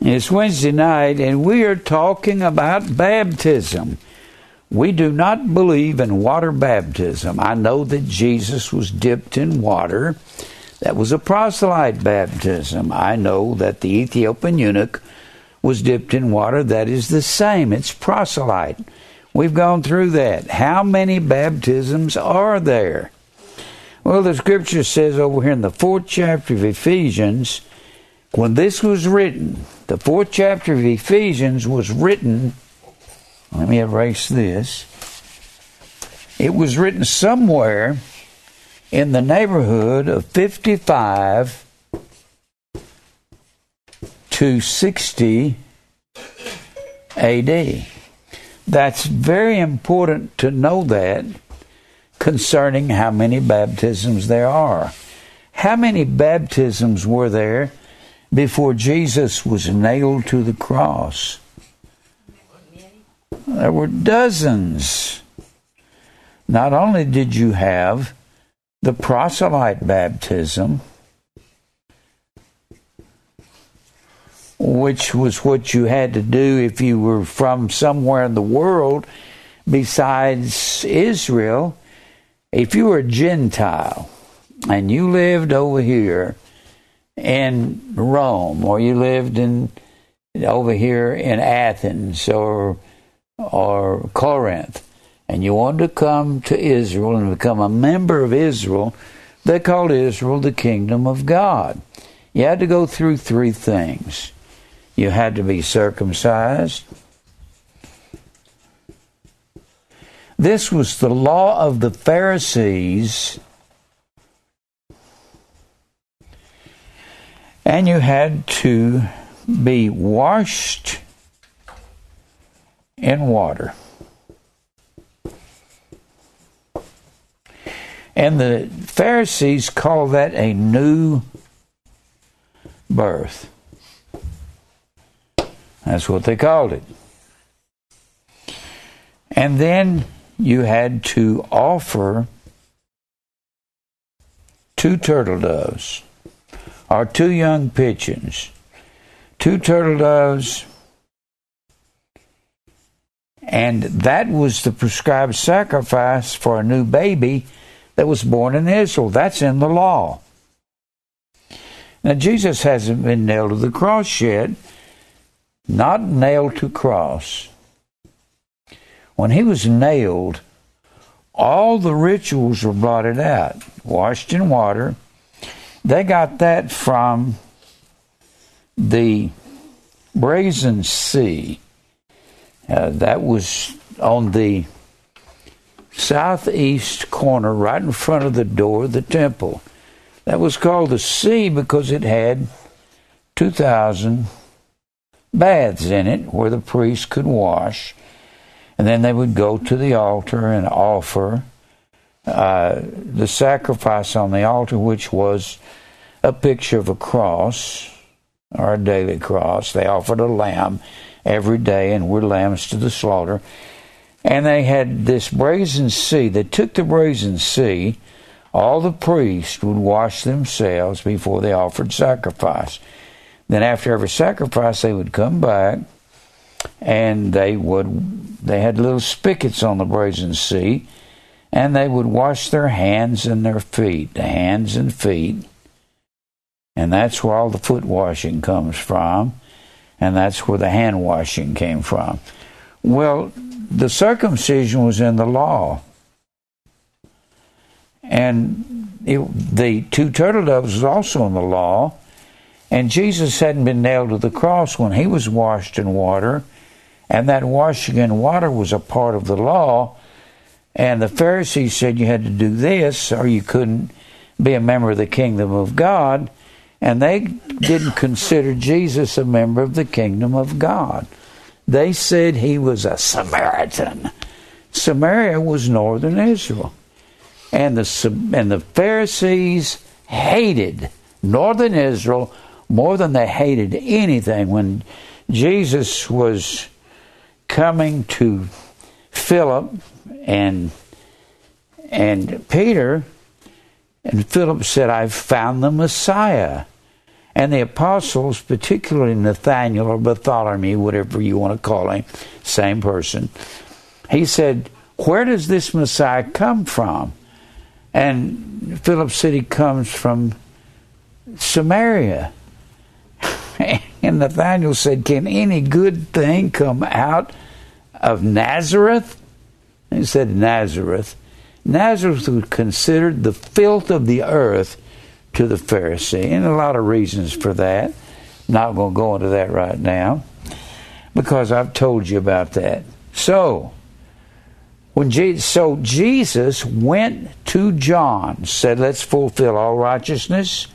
It's Wednesday night, and we are talking about baptism. We do not believe in water baptism. I know that Jesus was dipped in water. That was a proselyte baptism. I know that the Ethiopian eunuch was dipped in water. That is the same. It's proselyte. We've gone through that. How many baptisms are there? Well, the scripture says over here in the 4th chapter of Ephesians, when this was written, the 4th chapter of Ephesians was written, let me erase this, it was written somewhere in the neighborhood of 55 to 60 A.D. That's very important to know that concerning how many baptisms there are. How many baptisms were there before Jesus was nailed to the cross? There were dozens. Not only did you have the proselyte baptism, which was what you had to do if you were from somewhere in the world besides Israel. If you were a Gentile and you lived over here in Rome, or you lived in over here in Athens or Corinth, and you wanted to come to Israel and become a member of Israel, they called Israel the kingdom of God. You had to go through three things. You had to be circumcised. This was the law of the Pharisees. And you had to be washed in water. And the Pharisees call that a new birth. That's what they called it. And then you had to offer 2 turtle doves or 2 young pigeons. 2 turtle doves. And that was the prescribed sacrifice for a new baby that was born in Israel. That's in the law. Now, Jesus hasn't been nailed to the cross yet. Not nailed to cross. When he was nailed, all the rituals were blotted out. Washed in water. They got that from the Brazen Sea. That was on the southeast corner, right in front of the door of the temple. That was called the Sea because it had 2,000 baths in it where the priests could wash. And then they would go to the altar and offer the sacrifice on the altar, which was a picture of a cross or a daily cross. They offered a lamb every day and were lambs to the slaughter. And they had this brazen sea. They took the brazen sea. All the priests would wash themselves before they offered sacrifice. Then after every sacrifice, they would come back and they had little spigots on the brazen sea, and they would wash their hands and their feet, the hands and feet. And that's where all the foot washing comes from, and that's where the hand washing came from. Well, the circumcision was in the law. And the 2 turtle doves was also in the law. And Jesus hadn't been nailed to the cross when he was washed in water. And that washing in water was a part of the law. And the Pharisees said you had to do this or you couldn't be a member of the kingdom of God. And they didn't consider Jesus a member of the kingdom of God. They said he was a Samaritan. Samaria was northern Israel. And the Pharisees hated northern Israel more than they hated anything. When Jesus was coming to Philip and Peter, and Philip said, "I've found the Messiah." And the apostles, particularly Nathaniel or Bartholomew, whatever you want to call him, same person, he said, where does this Messiah come from? And Philip said he comes from Samaria. And Nathaniel said, can any good thing come out of Nazareth? And he said, Nazareth. Nazareth was considered the filth of the earth to the Pharisee. And a lot of reasons for that. Not going to go into that right now, because I've told you about that. So Jesus went to John, said, let's fulfill all righteousness.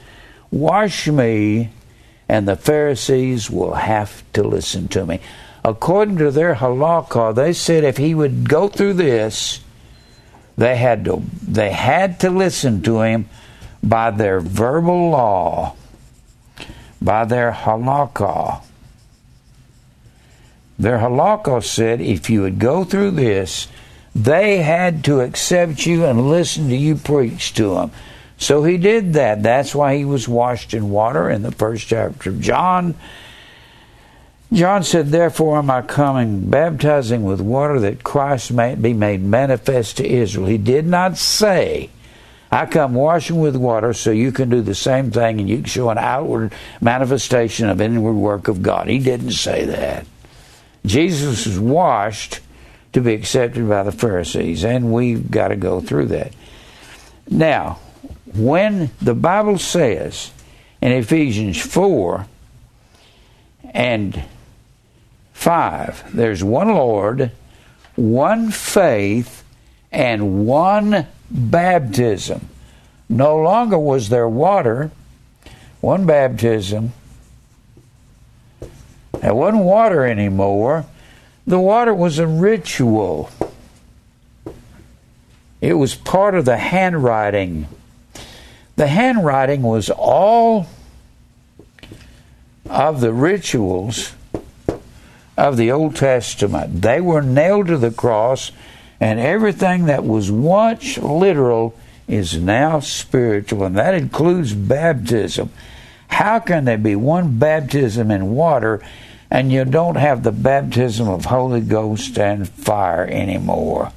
Wash me, and the Pharisees will have to listen to me. According to their halakha, they said if he would go through this, they had to listen to him by their verbal law, by their halakha. Their halakha said if you would go through this, they had to accept you and listen to you preach to them. So he did that. That's why he was washed in water in the first chapter of John. John said, therefore am I coming, baptizing with water, that Christ may be made manifest to Israel. He did not say, I come washing with water so you can do the same thing and you can show an outward manifestation of inward work of God. He didn't say that. Jesus was washed to be accepted by the Pharisees, and we've got to go through that. Now, when the Bible says in Ephesians 4 and 5, there's one Lord, one faith, and one baptism. No longer was there water, one baptism. There wasn't water anymore. The water was a ritual. It was part of the handwriting. The handwriting was all of the rituals of the Old Testament. They were nailed to the cross, and everything that was once literal is now spiritual, and that includes baptism. How can there be one baptism in water and you don't have the baptism of Holy Ghost and fire anymore?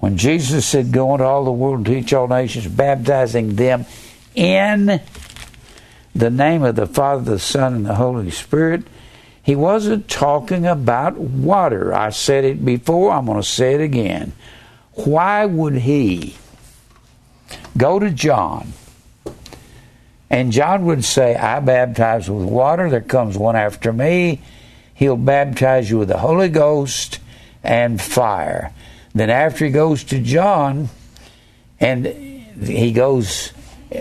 When Jesus said, go into all the world and teach all nations, baptizing them in the name of the Father, the Son, and the Holy Spirit, he wasn't talking about water. I said it before, I'm going to say it again. Why would he go to John? And John would say, I baptize with water. There comes one after me. He'll baptize you with the Holy Ghost and fire. Then after he goes to John, and he goes,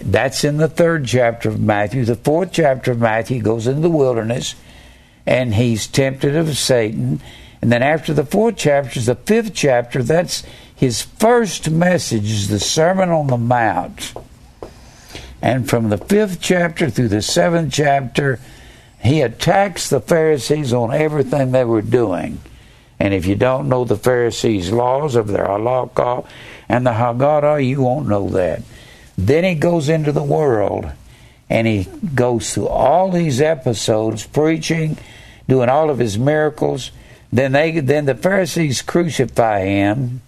that's in the 3rd chapter of Matthew. The 4th chapter of Matthew, he goes into the wilderness, and he's tempted of Satan. And then after the 4 chapters, the 5th chapter, that's his first message, is the Sermon on the Mount. And from the 5th chapter through the 7th chapter, he attacks the Pharisees on everything they were doing. And if you don't know the Pharisees' laws of their halakha and the Haggadah, you won't know that. Then he goes into the world, and he goes through all these episodes, preaching, doing all of his miracles. Then the Pharisees crucify him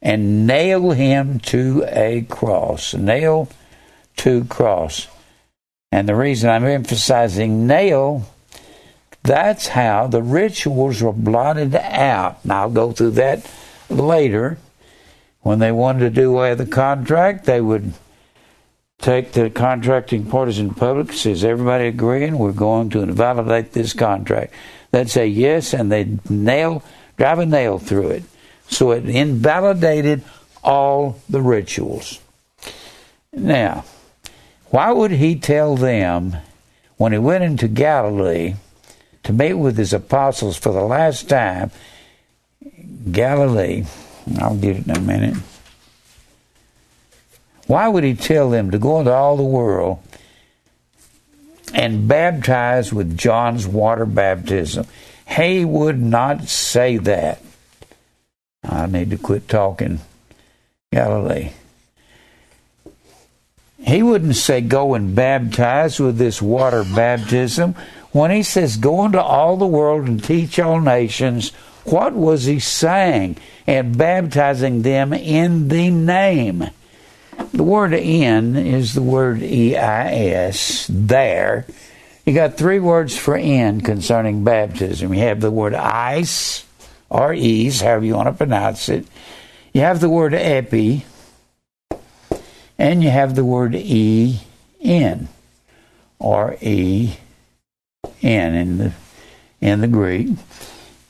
and nail him to a cross. Nail to cross. And the reason I'm emphasizing nail, that's how the rituals were blotted out. And I'll go through that later. When they wanted to do away with the contract, they would take the contracting parties in public, says, everybody agreeing, we're going to invalidate this contract. They'd say yes, and they'd drive a nail through it. So it invalidated all the rituals. Now, why would he tell them when he went into Galilee to meet with his apostles for the last time? Galilee, I'll get it in a minute. Why would he tell them to go into all the world and baptize with John's water baptism? He would not say that. I need to quit talking Galilee. He wouldn't say go and baptize with this water baptism. When he says go into all the world and teach all nations, what was he saying? And baptizing them in the name. The word in is the word EIS, there. You got three words for in concerning baptism. You have the word ice, or ease, however you want to pronounce it. You have the word epi, and you have the word en, or en in the Greek.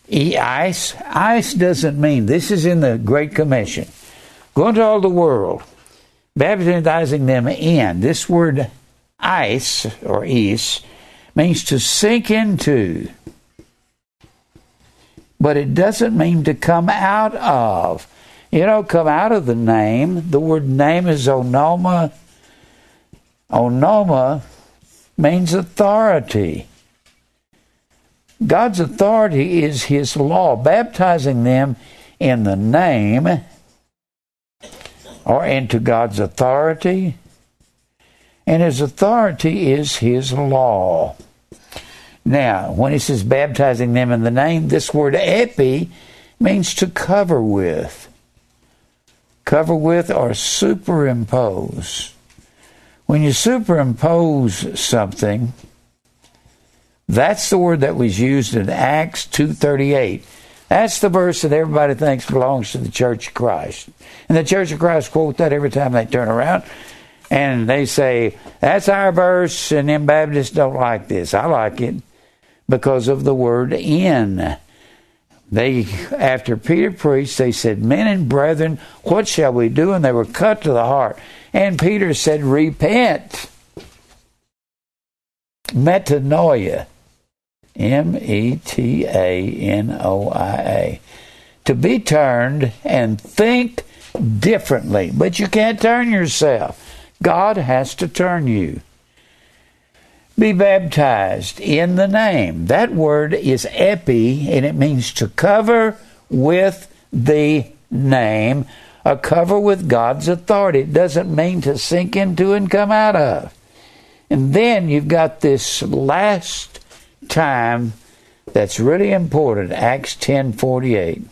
E-ice. Ice doesn't mean, this is in the Great Commission, go into all the world, baptizing them in. This word ice, or ease, means to sink into. But it doesn't mean to come out of. You know, come out of the name. The word name is onoma. Onoma means authority. God's authority is his law. Baptizing them in the name or into God's authority. And his authority is his law. Now, when he says baptizing them in the name, this word epi means to cover with. Cover with or superimpose. When you superimpose something, that's the word that was used in Acts 2:38. That's the verse that everybody thinks belongs to the Church of Christ. And the Church of Christ quote that every time they turn around. And they say, that's our verse, and them Baptists don't like this. I like it because of the word in. They, after Peter preached, they said, men and brethren, what shall we do? And they were cut to the heart. And Peter said, repent. Metanoia. M-E-T-A-N-O-I-A. To be turned and think differently. But you can't turn yourself. God has to turn you. Be baptized in the name. That word is epi, and it means to cover with the name, or cover with God's authority. It doesn't mean to sink into and come out of. And then you've got this last time that's really important, Acts 10:48.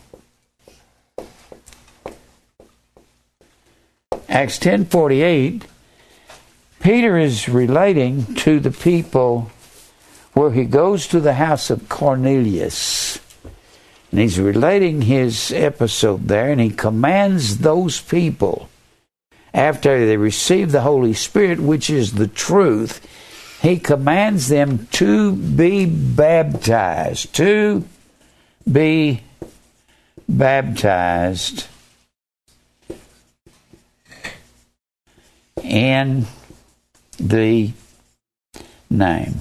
Acts 10:48. Peter is relating to the people where he goes to the house of Cornelius. And he's relating his episode there, and he commands those people, after they receive the Holy Spirit, which is the truth, he commands them to be baptized. To be baptized in the name.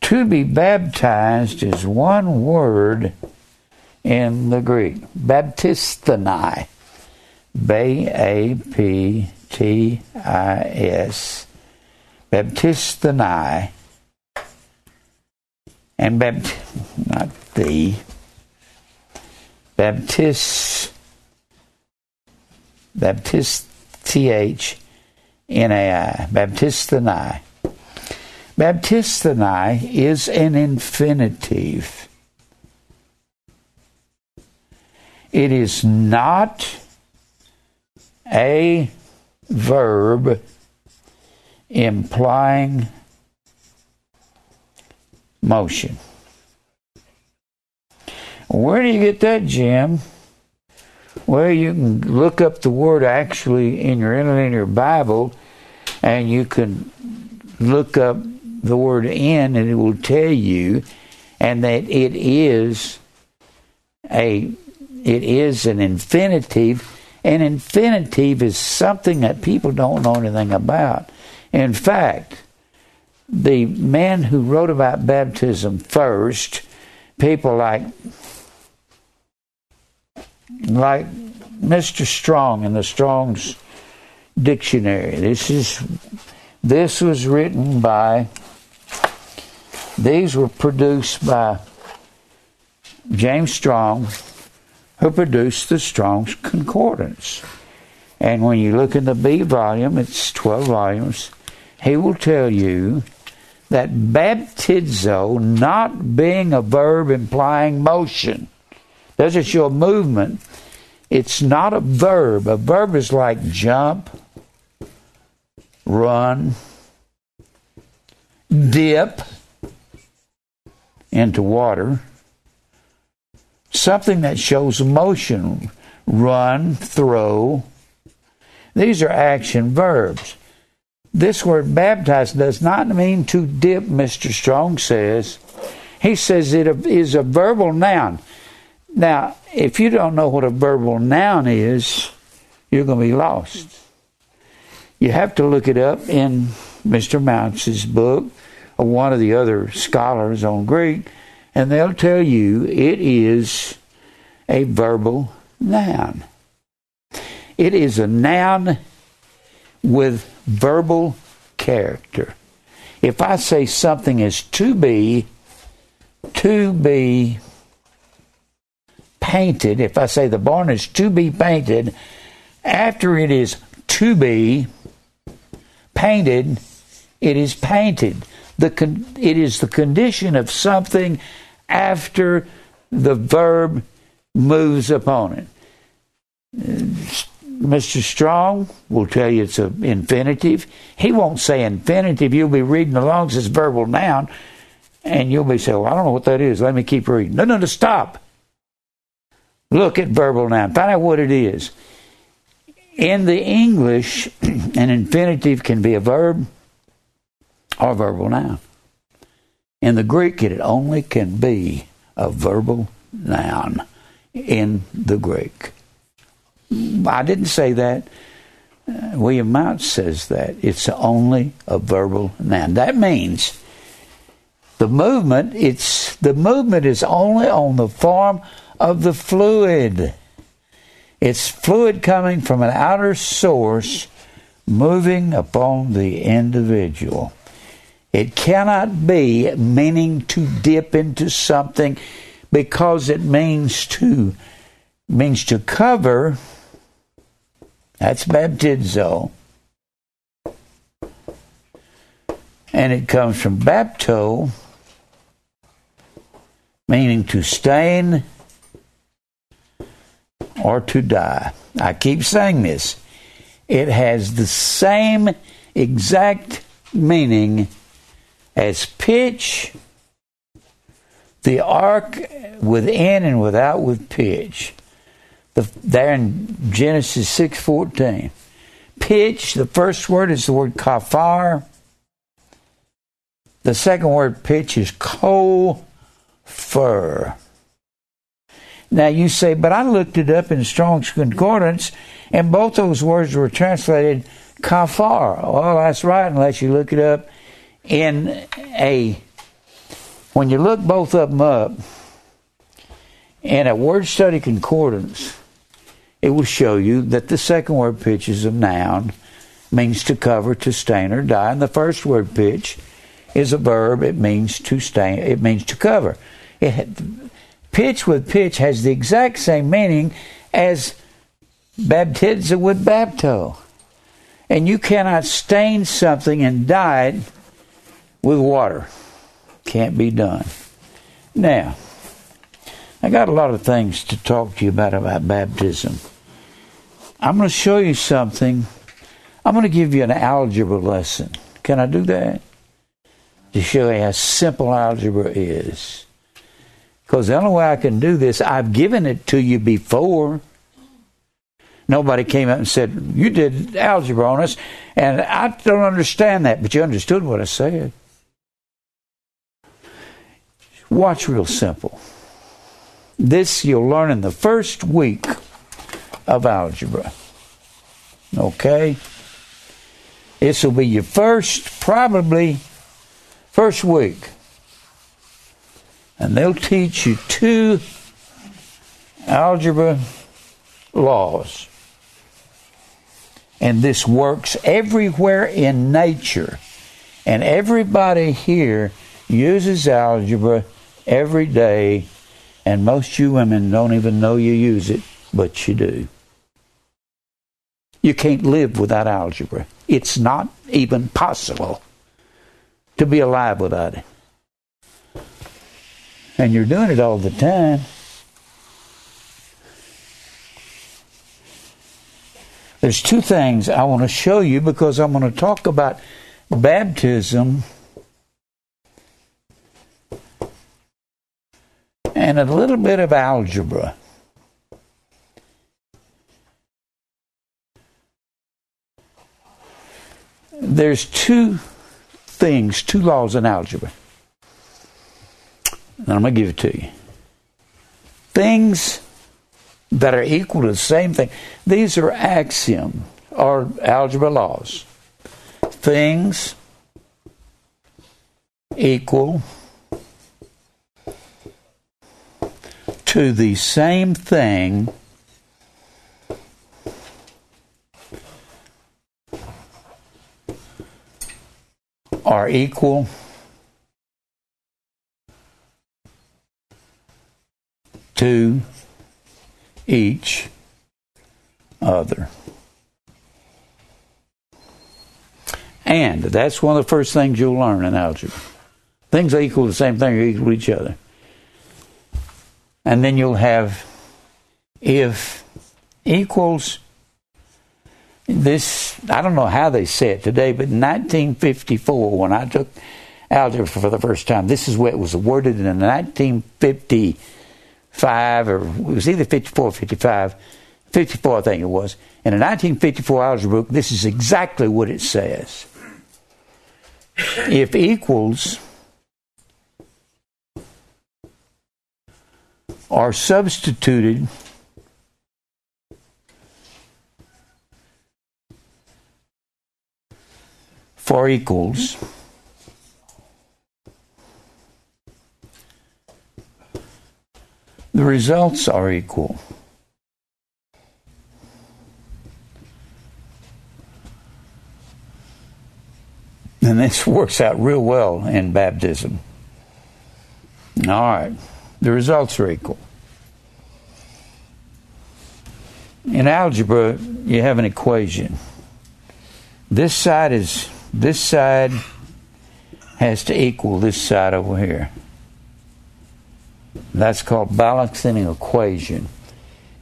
To be baptized is one word in the Greek. Baptistanai. B-A-P-T-I-S. Baptistanai. And Baptistanai. Baptistanai. Baptistanai is an infinitive. It is not a verb implying motion. Where do you get that, Jim? Well, you can look up the word actually in your internet, in your Bible, and you can look up the word in, and it will tell you, and that it is an infinitive. An infinitive is something that people don't know anything about. In fact, the man who wrote about baptism first, people like Mr. Strong in the Strong's Dictionary. This was written by, these were produced by James Strong, who produced the Strong's Concordance. And when you look in the B volume, it's 12 volumes, he will tell you that baptizo not being a verb implying motion. Doesn't show a movement. It's not a verb. A verb is like jump, run, dip into water. Something that shows motion. Run, throw. These are action verbs. This word baptize does not mean to dip, Mr. Strong says. He says it is a verbal noun. Now, if you don't know what a verbal noun is, you're going to be lost. You have to look it up in Mr. Mounce's book or one of the other scholars on Greek, and they'll tell you it is a verbal noun. It is a noun with verbal character. If I say something is to be painted, if I say the barn is to be painted, after it is to be painted, it is painted. It is the condition of something after the verb moves upon it. Mr. Strong will tell you it's an infinitive. He won't say infinitive. You'll be reading along as verbal noun, and you'll be saying, well, I don't know what that is. Let me keep reading. No, stop. Look at verbal noun. Find out what it is. In the English, an infinitive can be a verb or a verbal noun. In the Greek, it only can be a verbal noun in the Greek. I didn't say that. William Mount says that. It's only a verbal noun. That means the movement is only on the form of the fluid. It's fluid coming from an outer source moving upon the individual. It cannot be meaning to dip into something, because it means to cover. That's baptizo. And it comes from bapto, meaning to stain or to dye. I keep saying this. It has the same exact meaning as pitch, the ark within and without with pitch. There in Genesis 6:14. Pitch, the first word is the word kafar. The second word pitch is kofar. Now you say, but I looked it up in Strong's Concordance, and both those words were translated kafar. Well, that's right, unless you look it up when you look both of them up, in a word study concordance, it will show you that the second word pitch is a noun, means to cover, to stain, or dye. And the first word pitch is a verb. It means to stain. It means to cover. Pitch with pitch has the exact same meaning as baptizo with bapto. And you cannot stain something and dye it with water. Can't be done. Now, I got a lot of things to talk to you about baptism. I'm going to show you something. I'm going to give you an algebra lesson. Can I do that? To show you how simple algebra is. Because the only way I can do this, I've given it to you before. Nobody came up and said, you did algebra on us, and I don't understand that, but you understood what I said. Watch real simple. This you'll learn in the first week of algebra. Okay? This will be your first week. And they'll teach you two algebra laws. And this works everywhere in nature. And everybody here uses algebra every day. And most you women don't even know you use it, but you do. You can't live without algebra. It's not even possible to be alive without it. And you're doing it all the time. There's two things I want to show you, because I'm going to talk about baptism and a little bit of algebra. There's two things, two laws in algebra. And I'm going to give it to you. Things that are equal to the same thing. These are axioms or algebra laws. Things equal to the same thing are equal to each other. And that's one of the first things you'll learn in algebra. Things that equal to the same thing are equal to each other. And then you'll have if equals. This, I don't know how they say it today, but in 1954, when I took algebra for the first time, this is where it was awarded in 1955, or it was either 54 or 55, 54 I think it was. In the 1954 algebra book, this is exactly what it says. If equals are substituted for equals, the results are equal. And this works out real well in baptism. All right. The results are equal. In algebra, you have an equation. This side has to equal this side over here. That's called balancing an equation.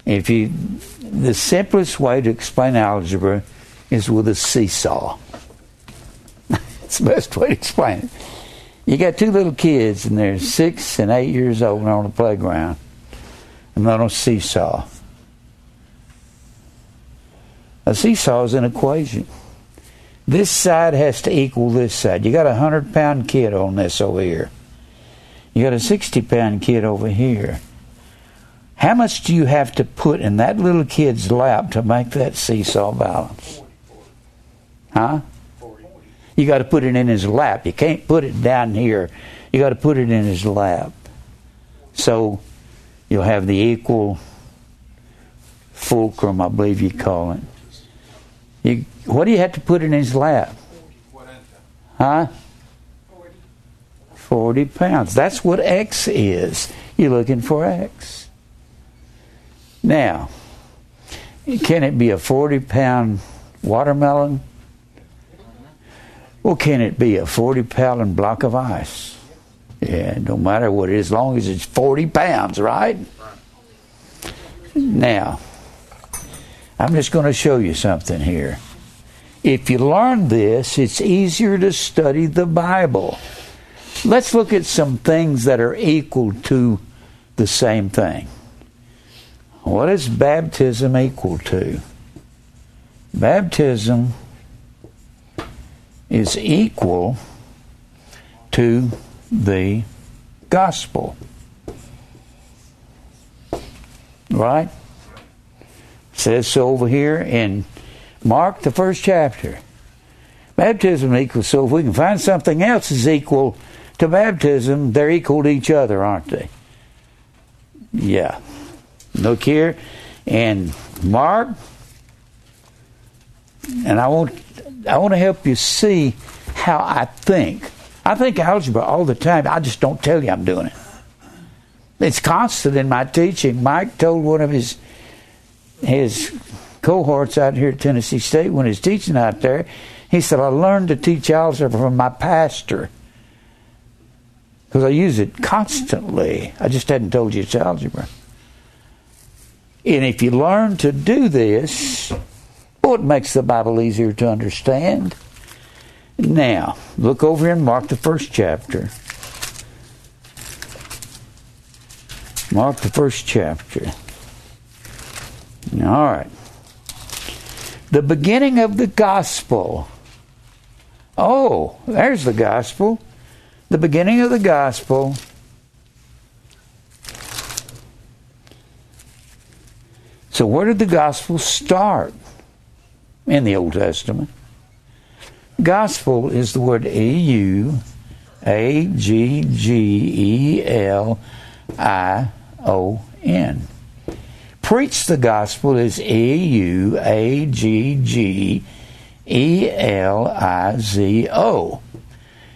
The simplest way to explain algebra is with a seesaw. It's the best way to explain it. You got two little kids, and they're 6 and 8 years old, and they're on the playground, and they're on a seesaw. A seesaw is an equation. This side has to equal this side. You got a 100-pound kid on this over here. You got a 60-pound kid over here. How much do you have to put in that little kid's lap to make that seesaw balance? Huh? You got to put it in his lap. You can't put it down here. You got to put it in his lap. So you'll have the equal fulcrum, I believe you call it. What do you have to put in his lap? Huh? 40 pounds. That's what X is. You're looking for X. Now, can it be a 40-pound watermelon? Well, can it be a 40-pound block of ice? Yeah, no matter what it is, as long as it's 40 pounds, right? Now, I'm just going to show you something here. If you learn this, it's easier to study the Bible. Let's look at some things that are equal to the same thing. What is baptism equal to? Baptism is equal to the gospel. Right? Says so over here in Mark, the first chapter. Baptism equals, so if we can find something else is equal to baptism, they're equal to each other, aren't they? Yeah. Look here in Mark, and I want to help you see how I think. I think algebra all the time. I just don't tell you I'm doing it. It's constant in my teaching. Mike told one of his cohorts out here at Tennessee State when he's teaching out there. He said, I learned to teach algebra from my pastor because I use it constantly. I just hadn't told you it's algebra. And if you learn to do this, well, it makes the Bible easier to understand. Now, look over here in Mark, the first chapter. Mark, the first chapter. All right. The beginning of the gospel. Oh, there's the gospel. The beginning of the gospel . So where did the gospel start? In the Old Testament. Gospel is the word A-U-A-G-G-E-L-I-O-N. Preach the gospel is E-U-A-G-G-E-L-I-Z-O.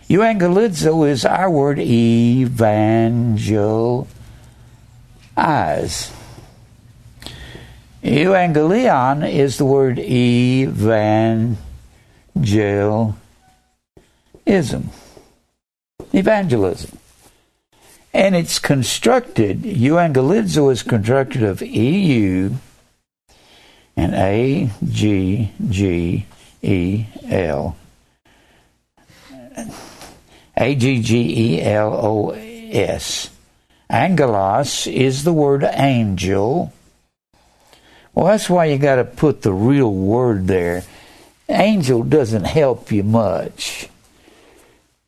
Euangelizo is our word evangelize. Euangelion is the word evangelism. Evangelism. And it's constructed, euangelizo is constructed of EU and A-G-G-E-L-O-S. Angelos is the word angel. Well, that's why you got to put the real word there. Angel doesn't help you much.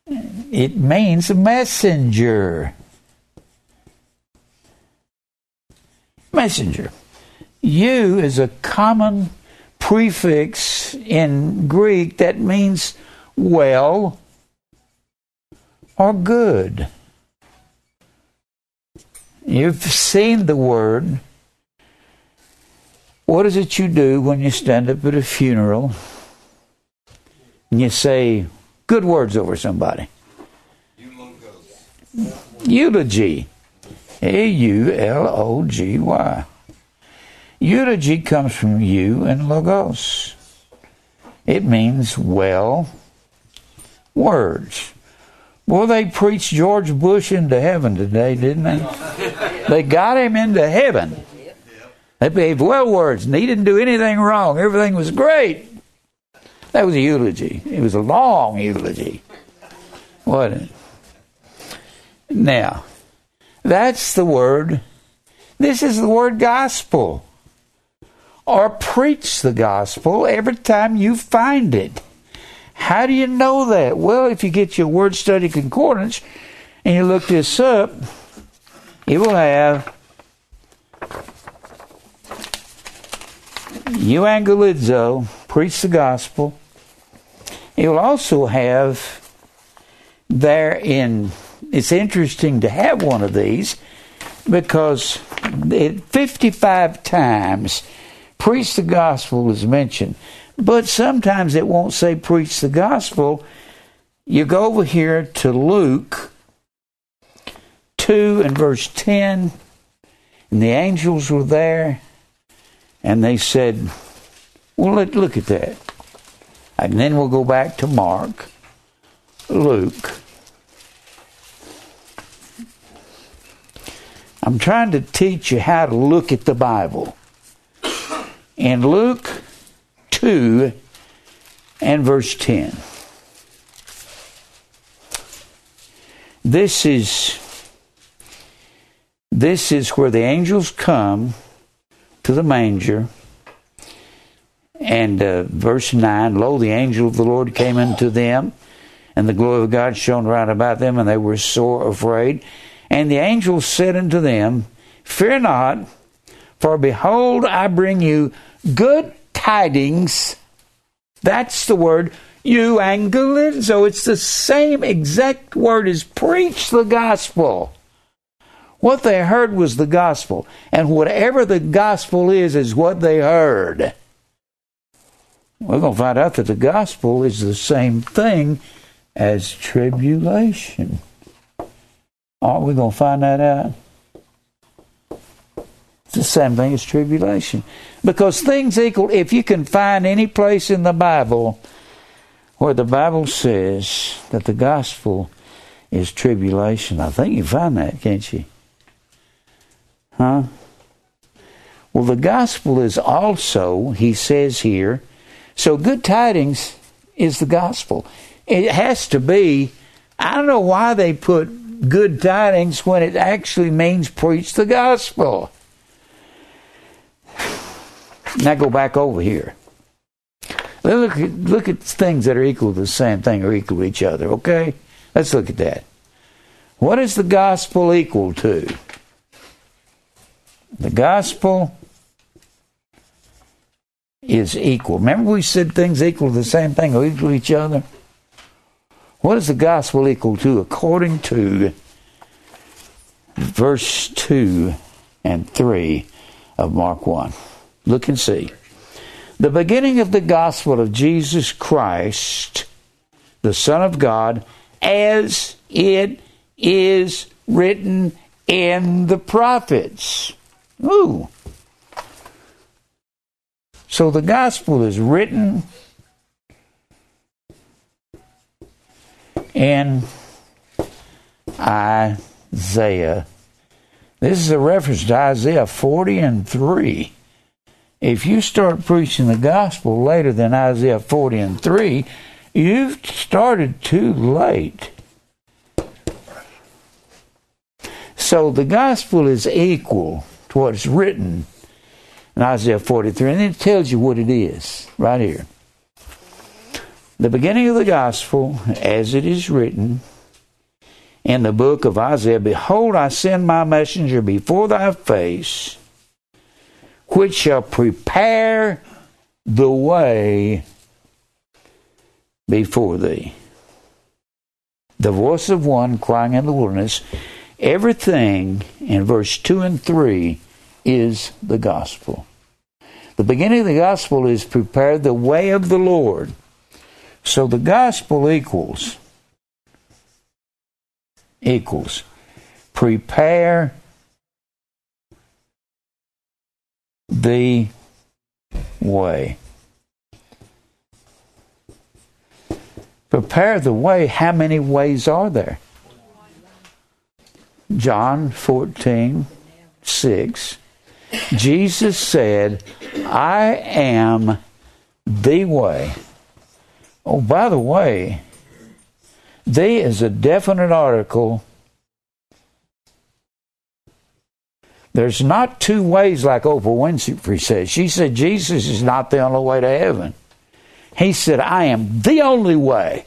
It means a messenger. Messenger. You is a common prefix in Greek that means well or good. You've seen the word. What is it you do when you stand up at a funeral and you say good words over somebody? Eulogy. E-U-L-O-G-Y. Eulogy comes from you and logos. It means well words. Well, they preached George Bush into heaven today, didn't they? They got him into heaven. They behaved well words, and he didn't do anything wrong. Everything was great. That was a eulogy. It was a long eulogy, wasn't it? Now, that's the word. This is the word gospel. Or preach the gospel every time you find it. How do you know that? Well, if you get your word study concordance and you look this up, it will have euangelizo, preach the gospel. It will also have there in, it's interesting to have one of these because 55 times preach the gospel is mentioned. But sometimes it won't say preach the gospel. You go over here to Luke 2 and verse 10, and the angels were there. And they said, well, let's look at that. And then we'll go back to Mark, Luke. I'm trying to teach you how to look at the Bible. In Luke 2 and verse 10. This is where the angels come to the manger, and verse 9, lo, the angel of the Lord came unto them, and the glory of God shone round about them, and they were sore afraid. And the angel said unto them, fear not, for behold, I bring you good tidings. That's the word euangelizo. It's the same exact word as preach the gospel. What they heard was the gospel. And whatever the gospel is what they heard. We're going to find out that the gospel is the same thing as tribulation. Aren't we going to find that out? The same thing as tribulation. Because things equal, if you can find any place in the Bible where the Bible says that the gospel is tribulation, I think you find that, can't you? Huh? Well, the gospel is also, he says here, so good tidings is the gospel. It has to be, I don't know why they put good tidings when it actually means preach the gospel. Now go back over here. Look at things that are equal to the same thing or equal to each other, okay? Let's look at that. What is the gospel equal to? The gospel is equal. Remember we said things equal to the same thing or equal to each other? What is the gospel equal to according to verse 2 and 3 of Mark 1? Look and see. The beginning of the gospel of Jesus Christ, the Son of God, as it is written in the prophets. Ooh. So the gospel is written in Isaiah. This is a reference to Isaiah 40 and 3. If you start preaching the gospel later than Isaiah 40 and 3, you've started too late. So the gospel is equal to what is written in Isaiah 43, and it tells you what it is right here. The beginning of the gospel, as it is written in the book of Isaiah, behold, I send my messenger before thy face, which shall prepare the way before thee. The voice of one crying in the wilderness. Everything in verse 2 and 3 is the gospel. The beginning of the gospel is prepare the way of the Lord. So the gospel equals prepare the way. Prepare the way. How many ways are there? John 14:6. Jesus said, I am the way. Oh, by the way, the is a definite article. There's not two ways like Oprah Winfrey says. She said, Jesus is not the only way to heaven. He said, I am the only way.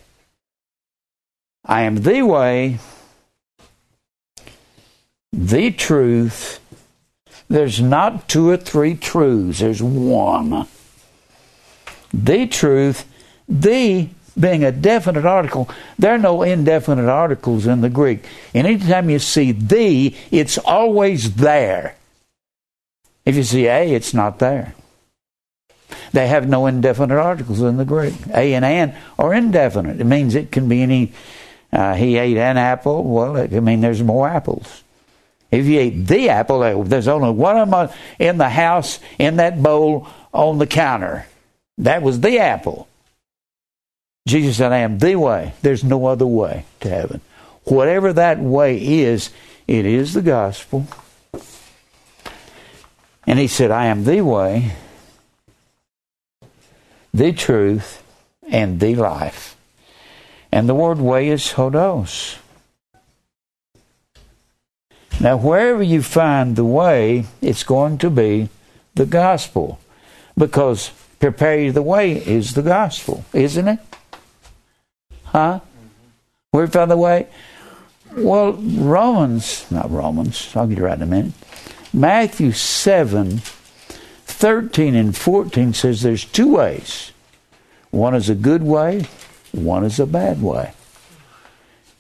I am the way, the truth. There's not two or three truths. There's one. The truth, the being a definite article. There are no indefinite articles in the Greek. And anytime you see the, it's always there. If you see a, it's not there. They have no indefinite articles in the Greek. A and an are indefinite. It means it can be any, he ate an apple. Well, I mean, there's more apples. If you ate the apple, there's only one of them in the house, in that bowl, on the counter. That was the apple. Jesus said, I am the way. There's no other way to heaven. Whatever that way is, it is the gospel. And he said, I am the way, the truth, and the life. And the word way is hodos. Now, wherever you find the way, it's going to be the gospel. Because prepare you the way is the gospel, isn't it? Huh? Where found the way? Well, I'll get it right in a minute. Matthew 7:13 and 14 says there's two ways. One is a good way, one is a bad way.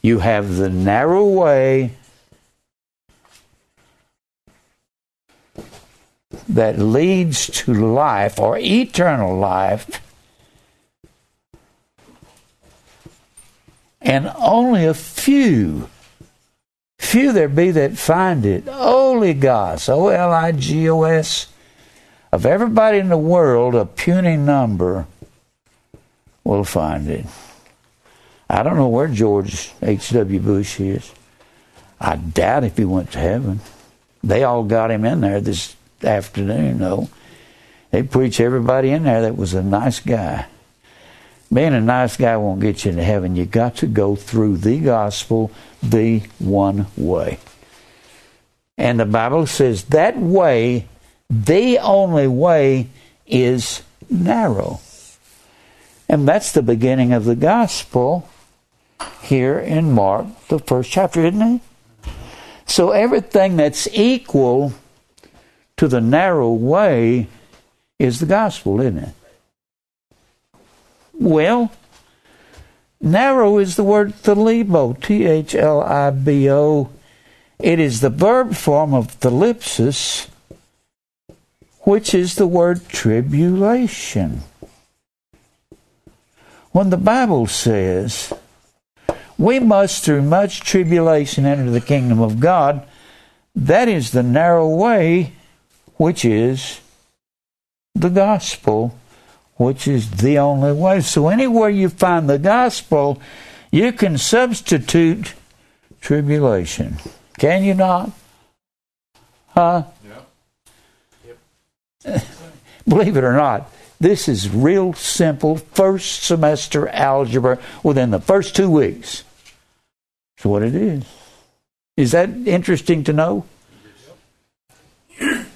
You have the narrow way that leads to life or eternal life. And only a few few there be that find it. Holy gods, O-L-I-G-O-S. Of everybody in the world, a puny number will find it. I don't know where George H.W. Bush is. I doubt if he went to heaven. They all got him in there this afternoon, though. They preach everybody in there that was a nice guy. Being a nice guy won't get you into heaven. You got to go through the gospel the one way. And the Bible says that way, the only way, is narrow. And that's the beginning of the gospel here in Mark, the first chapter, isn't it? So everything that's equal to the narrow way is the gospel, isn't it? Well, narrow is the word thalibo, T-H-L-I-B-O. It is the verb form of thalipsis, which is the word tribulation. When the Bible says, we must through much tribulation enter the kingdom of God, that is the narrow way, which is the gospel, which is the only way. So anywhere you find the gospel, you can substitute tribulation. Can you not? Huh? Yeah. Yep. Believe it or not, this is real simple first semester algebra within the first 2 weeks. That's what it is. Is that interesting to know? Yep.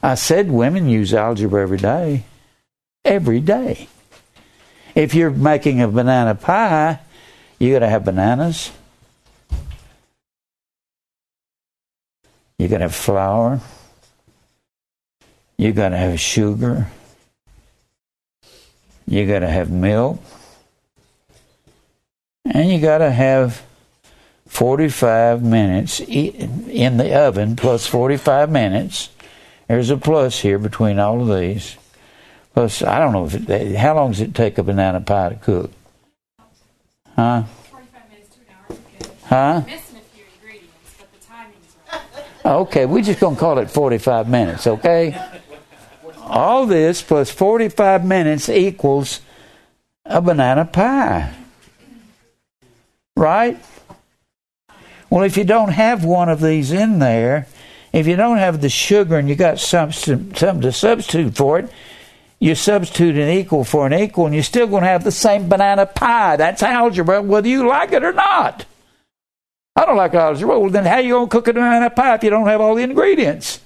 I said women use algebra every day. Every day. If you're making a banana pie, you got to have bananas. You got to have flour. You got to have sugar. You got to have milk. And you got to have 45 minutes in the oven, plus 45 minutes. There's a plus here between all of these. Plus, I don't know how long does it take a banana pie to cook? Huh? 45 minutes to an hour. Huh? You're missing a few ingredients, but the timing's right. Okay, we're just going to call it 45 minutes, okay? All this plus 45 minutes equals a banana pie. Right? Well, if you don't have one of these in there, if you don't have the sugar and you got something to substitute for it, you substitute an equal for an equal, and you're still going to have the same banana pie. That's algebra, whether you like it or not. I don't like algebra. Well, then how are you going to cook a banana pie if you don't have all the ingredients?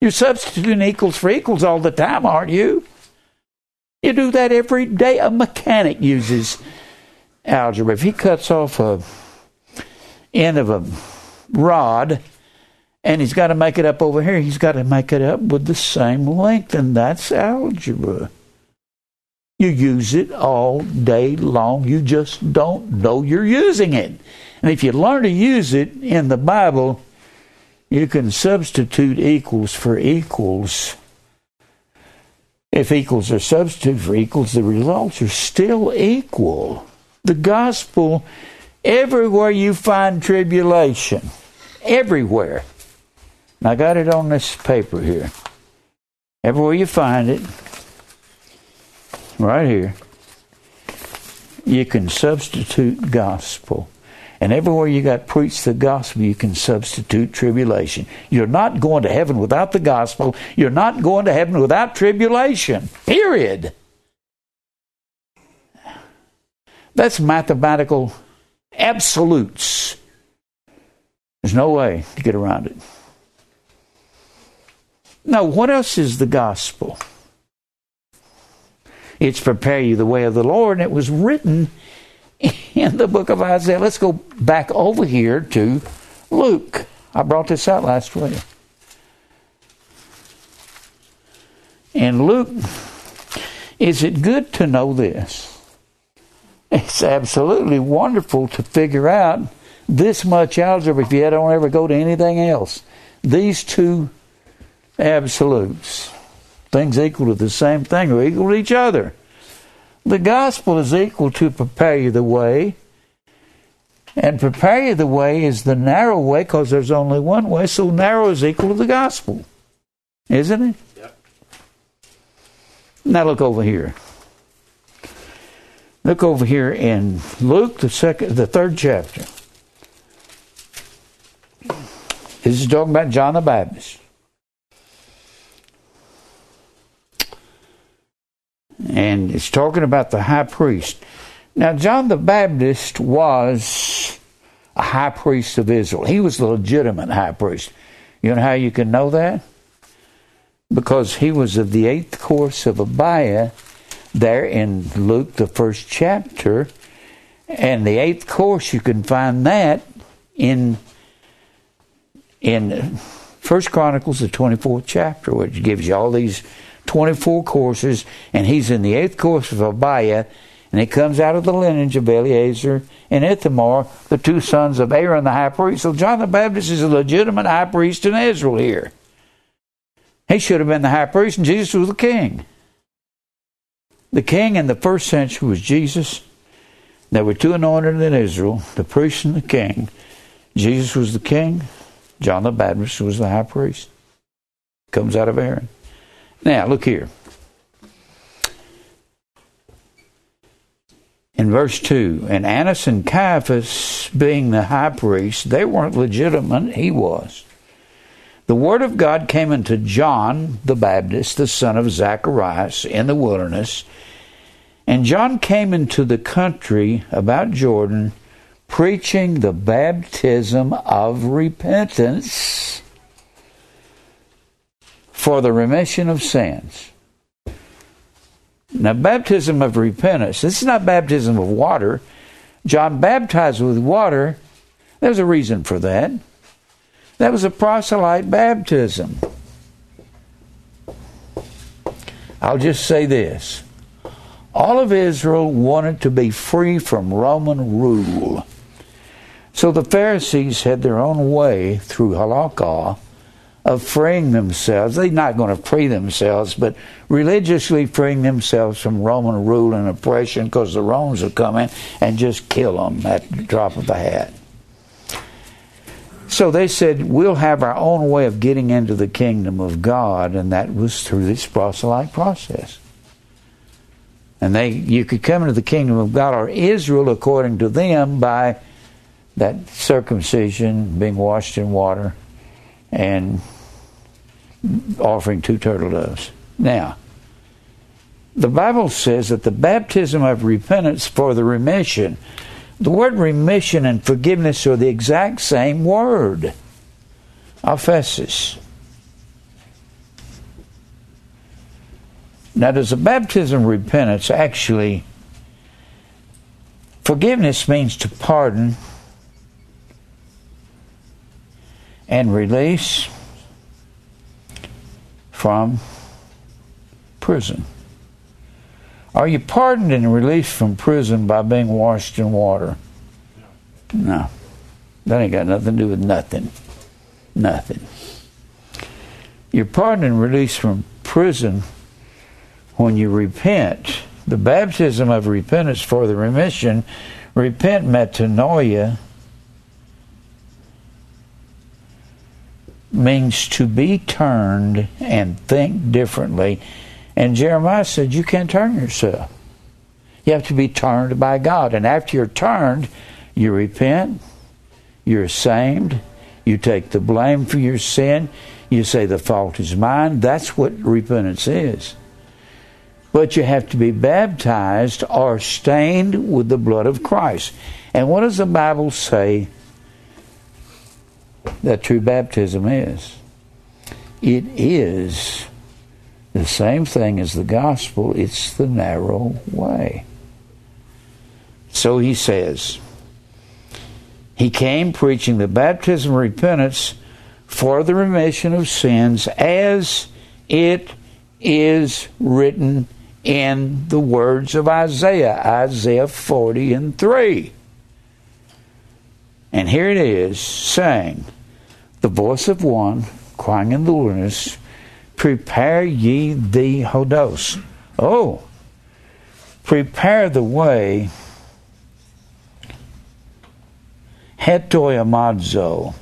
You're substituting equals for equals all the time, aren't you? You do that every day. A mechanic uses algebra. If he cuts off a end of a rod, and he's got to make it up over here. He's got to make it up with the same length, and that's algebra. You use it all day long. You just don't know you're using it. And if you learn to use it in the Bible, you can substitute equals for equals. If equals are substitute for equals, the results are still equal. The gospel, everywhere you find tribulation, everywhere. And I got it on this paper here. Everywhere you find it, right here, you can substitute gospel. And everywhere you got preached the gospel, you can substitute tribulation. You're not going to heaven without the gospel. You're not going to heaven without tribulation. Period. That's mathematical absolutes. There's no way to get around it. Now, what else is the gospel? It's prepare you the way of the Lord, and it was written in the book of Isaiah. Let's go back over here to Luke. I brought this out last week. In Luke, is it good to know this? It's absolutely wonderful to figure out this much algebra if you don't ever go to anything else. These two absolutes. Things equal to the same thing or equal to each other. The gospel is equal to prepare you the way And prepare you the way is the narrow way, because there's only one way, so narrow is equal to the gospel. Isn't it? Yep. Now look over here. Look over here in Luke, the third chapter. This is talking about John the Baptist. And it's talking about the high priest. Now, John the Baptist was a high priest of Israel. He was the legitimate high priest. You know how you can know that? Because he was of the eighth course of Abiah there in Luke, the first chapter. And the eighth course, you can find that in First Chronicles, the 24th chapter, which gives you all these 24 courses. And he's in the eighth course of Abiah. And he comes out of the lineage of Eleazar and Ithamar, the two sons of Aaron the high priest. So John the Baptist is a legitimate high priest in Israel here. He should have been the high priest, and Jesus was the king. The king in the first century was Jesus. There were two anointed in Israel, the priest and the king. Jesus was the king. John the Baptist was the high priest. Comes out of Aaron. Now, look here. In verse 2, and Annas and Caiaphas being the high priest, they weren't legitimate, he was. The word of God came unto John the Baptist, the son of Zacharias, in the wilderness. And John came into the country about Jordan, preaching the baptism of repentance for the remission of sins. Now, baptism of repentance, this is not baptism of water. John baptized with water. There's a reason for that. That was a proselyte baptism. I'll just say this. All of Israel wanted to be free from Roman rule. So the Pharisees had their own way through halakha of freeing themselves. They're not going to free themselves, but religiously freeing themselves from Roman rule and oppression, because the Romans will come in and just kill them at the drop of a hat. So they said, we'll have our own way of getting into the kingdom of God, and that was through this proselyte process. And you could come into the kingdom of God, or Israel, according to them, by that circumcision, being washed in water, and offering 2 turtle doves. Now, the Bible says that the baptism of repentance for the remission, the word remission and forgiveness are the exact same word. Aphesis. Now, does the baptism of repentance actually... Forgiveness means to pardon... and release from prison. Are you pardoned and released from prison by being washed in water? No. That ain't got nothing to do with nothing. Nothing. You're pardoned and released from prison when you repent. The baptism of repentance for the remission. Repent, metanoia, means to be turned and think differently. And Jeremiah said, you can't turn yourself. You have to be turned by God. And after you're turned, you repent, you're ashamed, you take the blame for your sin, you say the fault is mine. That's what repentance is. But you have to be baptized or stained with the blood of Christ. And what does the Bible say that true baptism is? It is the same thing as the gospel. It's the narrow way. So he says, he came preaching the baptism of repentance for the remission of sins, as it is written in the words of Isaiah, Isaiah 40:3. And here it is, saying, the voice of one crying in the wilderness, prepare ye the hodos. Oh, prepare the way hetoimazo,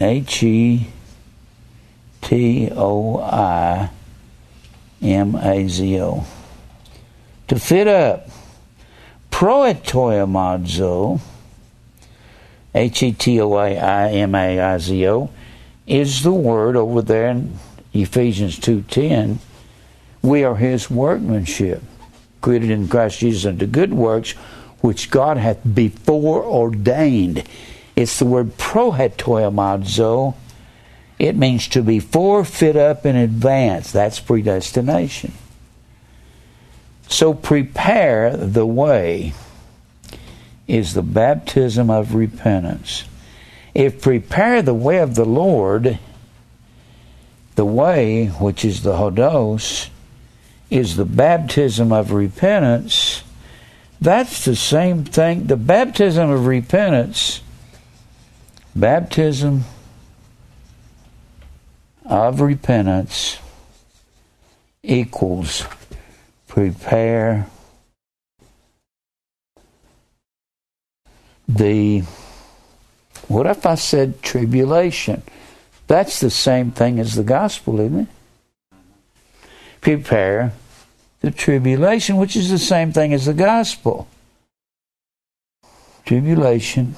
hetoimazo, to fit up. Proetoimazo, hetoimaizo, is the word over there in Ephesians 2:10. We are His workmanship, created in Christ Jesus unto good works, which God hath before ordained. It's the word prohetoimazo. It means to be forefit up in advance. That's predestination. So prepare the way is the baptism of repentance. If prepare the way of the Lord, the way, which is the hodos, is the baptism of repentance. That's the same thing. The baptism of repentance, equals prepare the, what if I said tribulation? That's the same thing as the gospel, isn't it? Prepare the tribulation, which is the same thing as the gospel. Tribulation.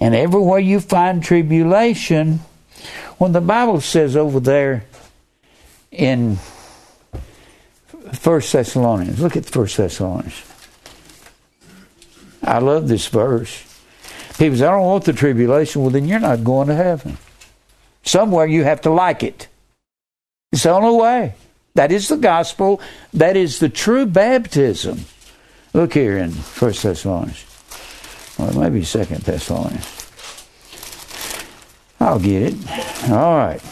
And everywhere you find tribulation, when the Bible says over there in First Thessalonians, look at First Thessalonians. I love this verse. People say, I don't want the tribulation. Well, then you're not going to heaven. Somewhere you have to like it. It's the only way. That is the gospel. That is the true baptism. Look here in 1 Thessalonians. Or it may be 2 Thessalonians. I'll get it. All right.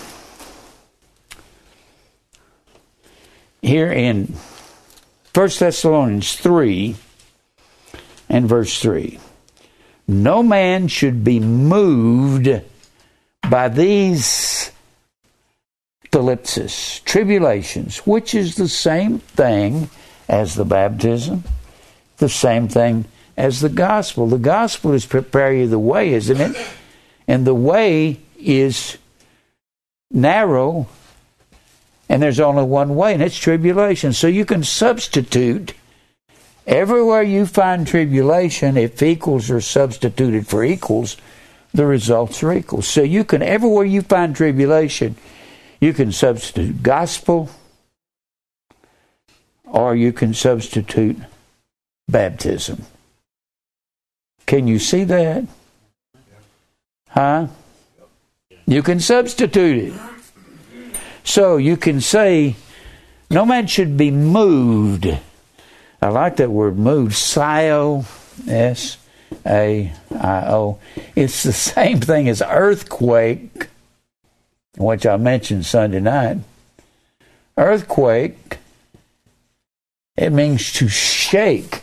Here in 1 Thessalonians 3 and verse 3. No man should be moved by these ellipses, tribulations, which is the same thing as the baptism, the same thing as the gospel. The gospel is prepare you the way, isn't it? And the way is narrow, and there's only one way, and it's tribulation. So you can substitute everywhere you find tribulation. If equals are substituted for equals, the results are equal. So you can, everywhere you find tribulation, you can substitute gospel, or you can substitute baptism. Can you see that? Huh? You can substitute it. So you can say, no man should be moved. I like that word, moved. Saio, S-A-I-O. It's the same thing as earthquake, which I mentioned Sunday night. Earthquake, it means to shake.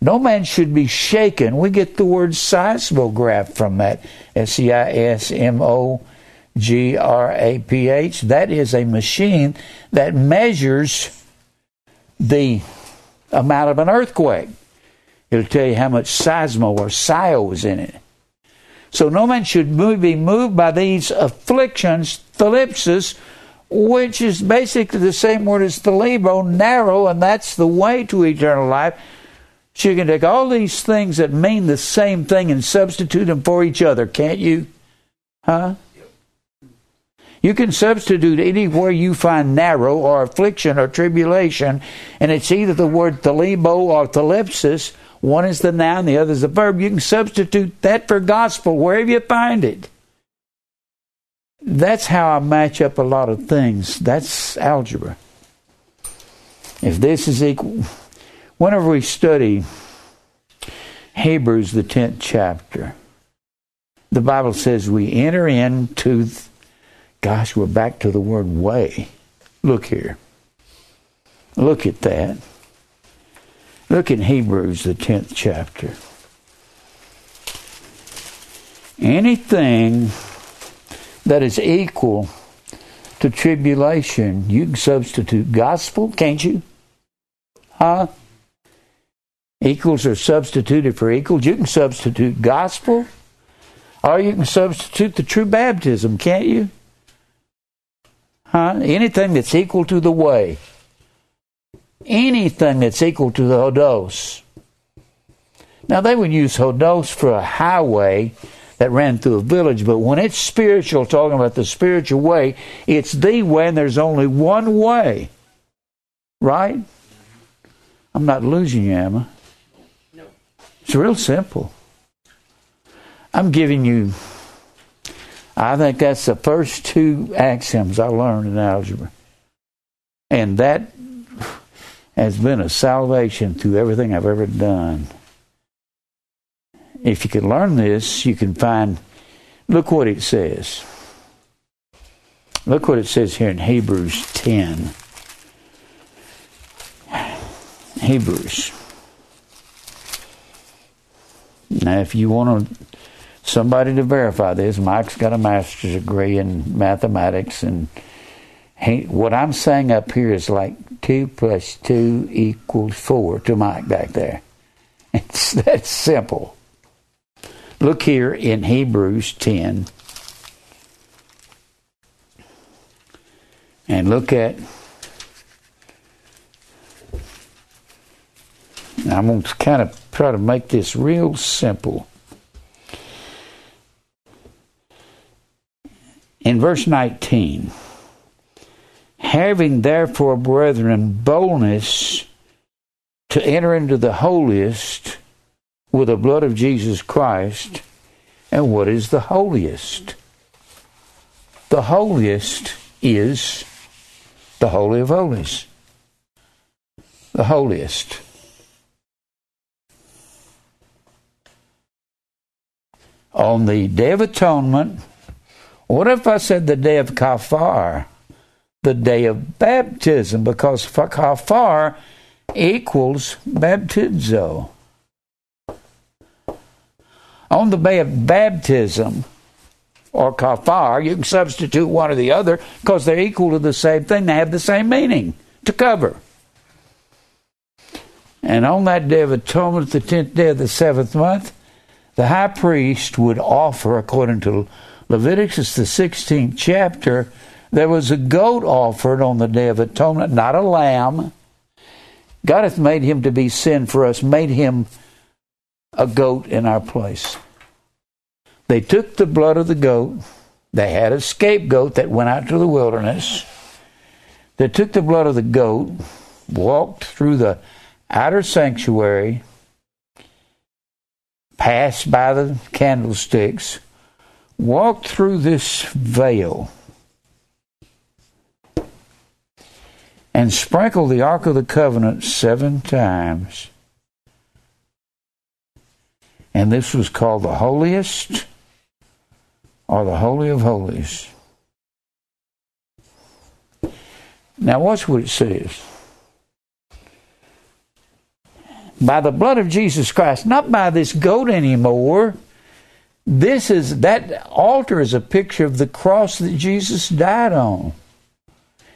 No man should be shaken. We get the word seismograph from that. S-E-I-S-M-O-G-R-A-P-H. That is a machine that measures the amount of an earthquake. It'll tell you how much seismo or sio is in it. So no man should be moved by these afflictions, thalipsis, which is basically the same word as thalibo, narrow, and that's the way to eternal life. So you can take all these things that mean the same thing and substitute them for each other, can't you? Huh? You can substitute anywhere you find narrow or affliction or tribulation, and it's either the word thalibo or thalipsis. One is the noun, the other is the verb. You can substitute that for gospel wherever you find it. That's how I match up a lot of things. That's algebra. If this is equal, whenever we study Hebrews, the 10th chapter, the Bible says we enter into, gosh, we're back to the word way. Look here. Look at that. Look in Hebrews, the 10th chapter. Anything that is equal to tribulation, you can substitute gospel, can't you? Huh? Equals are substituted for equals. You can substitute gospel, or you can substitute the true baptism, can't you? Huh? Anything that's equal to the way. Anything that's equal to the hodos. Now, they would use hodos for a highway that ran through a village, but when it's spiritual, talking about the spiritual way, it's the way, and there's only one way. Right? I'm not losing you, am I? No. It's real simple. I'm giving you, I think that's the first two axioms I learned in algebra. And that has been a salvation through everything I've ever done. If you can learn this, you can find, look what it says. Look what it says here in Hebrews 10. Hebrews. Now, if you want somebody to verify this, Mike's got a master's degree in mathematics, and what I'm saying up here is like 2 + 2 = 4 to Mike back there. It's that simple. Look here in Hebrews 10 and look at, I'm going to kind of try to make this real simple. In verse 19, having therefore, brethren, boldness to enter into the holiest with the blood of Jesus Christ. And what is the holiest? The holiest is the Holy of Holies. The holiest. On the Day of Atonement, what if I said the Day of Kafar? The Day of Baptism, because Kafar equals baptizo. On the day of baptism, or kafar, you can substitute one or the other because they're equal to the same thing. They have the same meaning, to cover. And on that day of atonement, the 10th day of the 7th month, the high priest would offer, according to Leviticus, the 16th chapter, there was a goat offered on the day of atonement, not a lamb. God hath made him to be sin for us, made him a goat in our place. They took the blood of the goat. They had a scapegoat that went out to the wilderness. They took the blood of the goat, walked through the outer sanctuary, passed by the candlesticks, walked through this veil, and sprinkled the Ark of the Covenant 7 times. And this was called the holiest, or the Holy of Holies. Now watch what it says. By the blood of Jesus Christ, not by this goat anymore. This is, that altar is a picture of the cross that Jesus died on.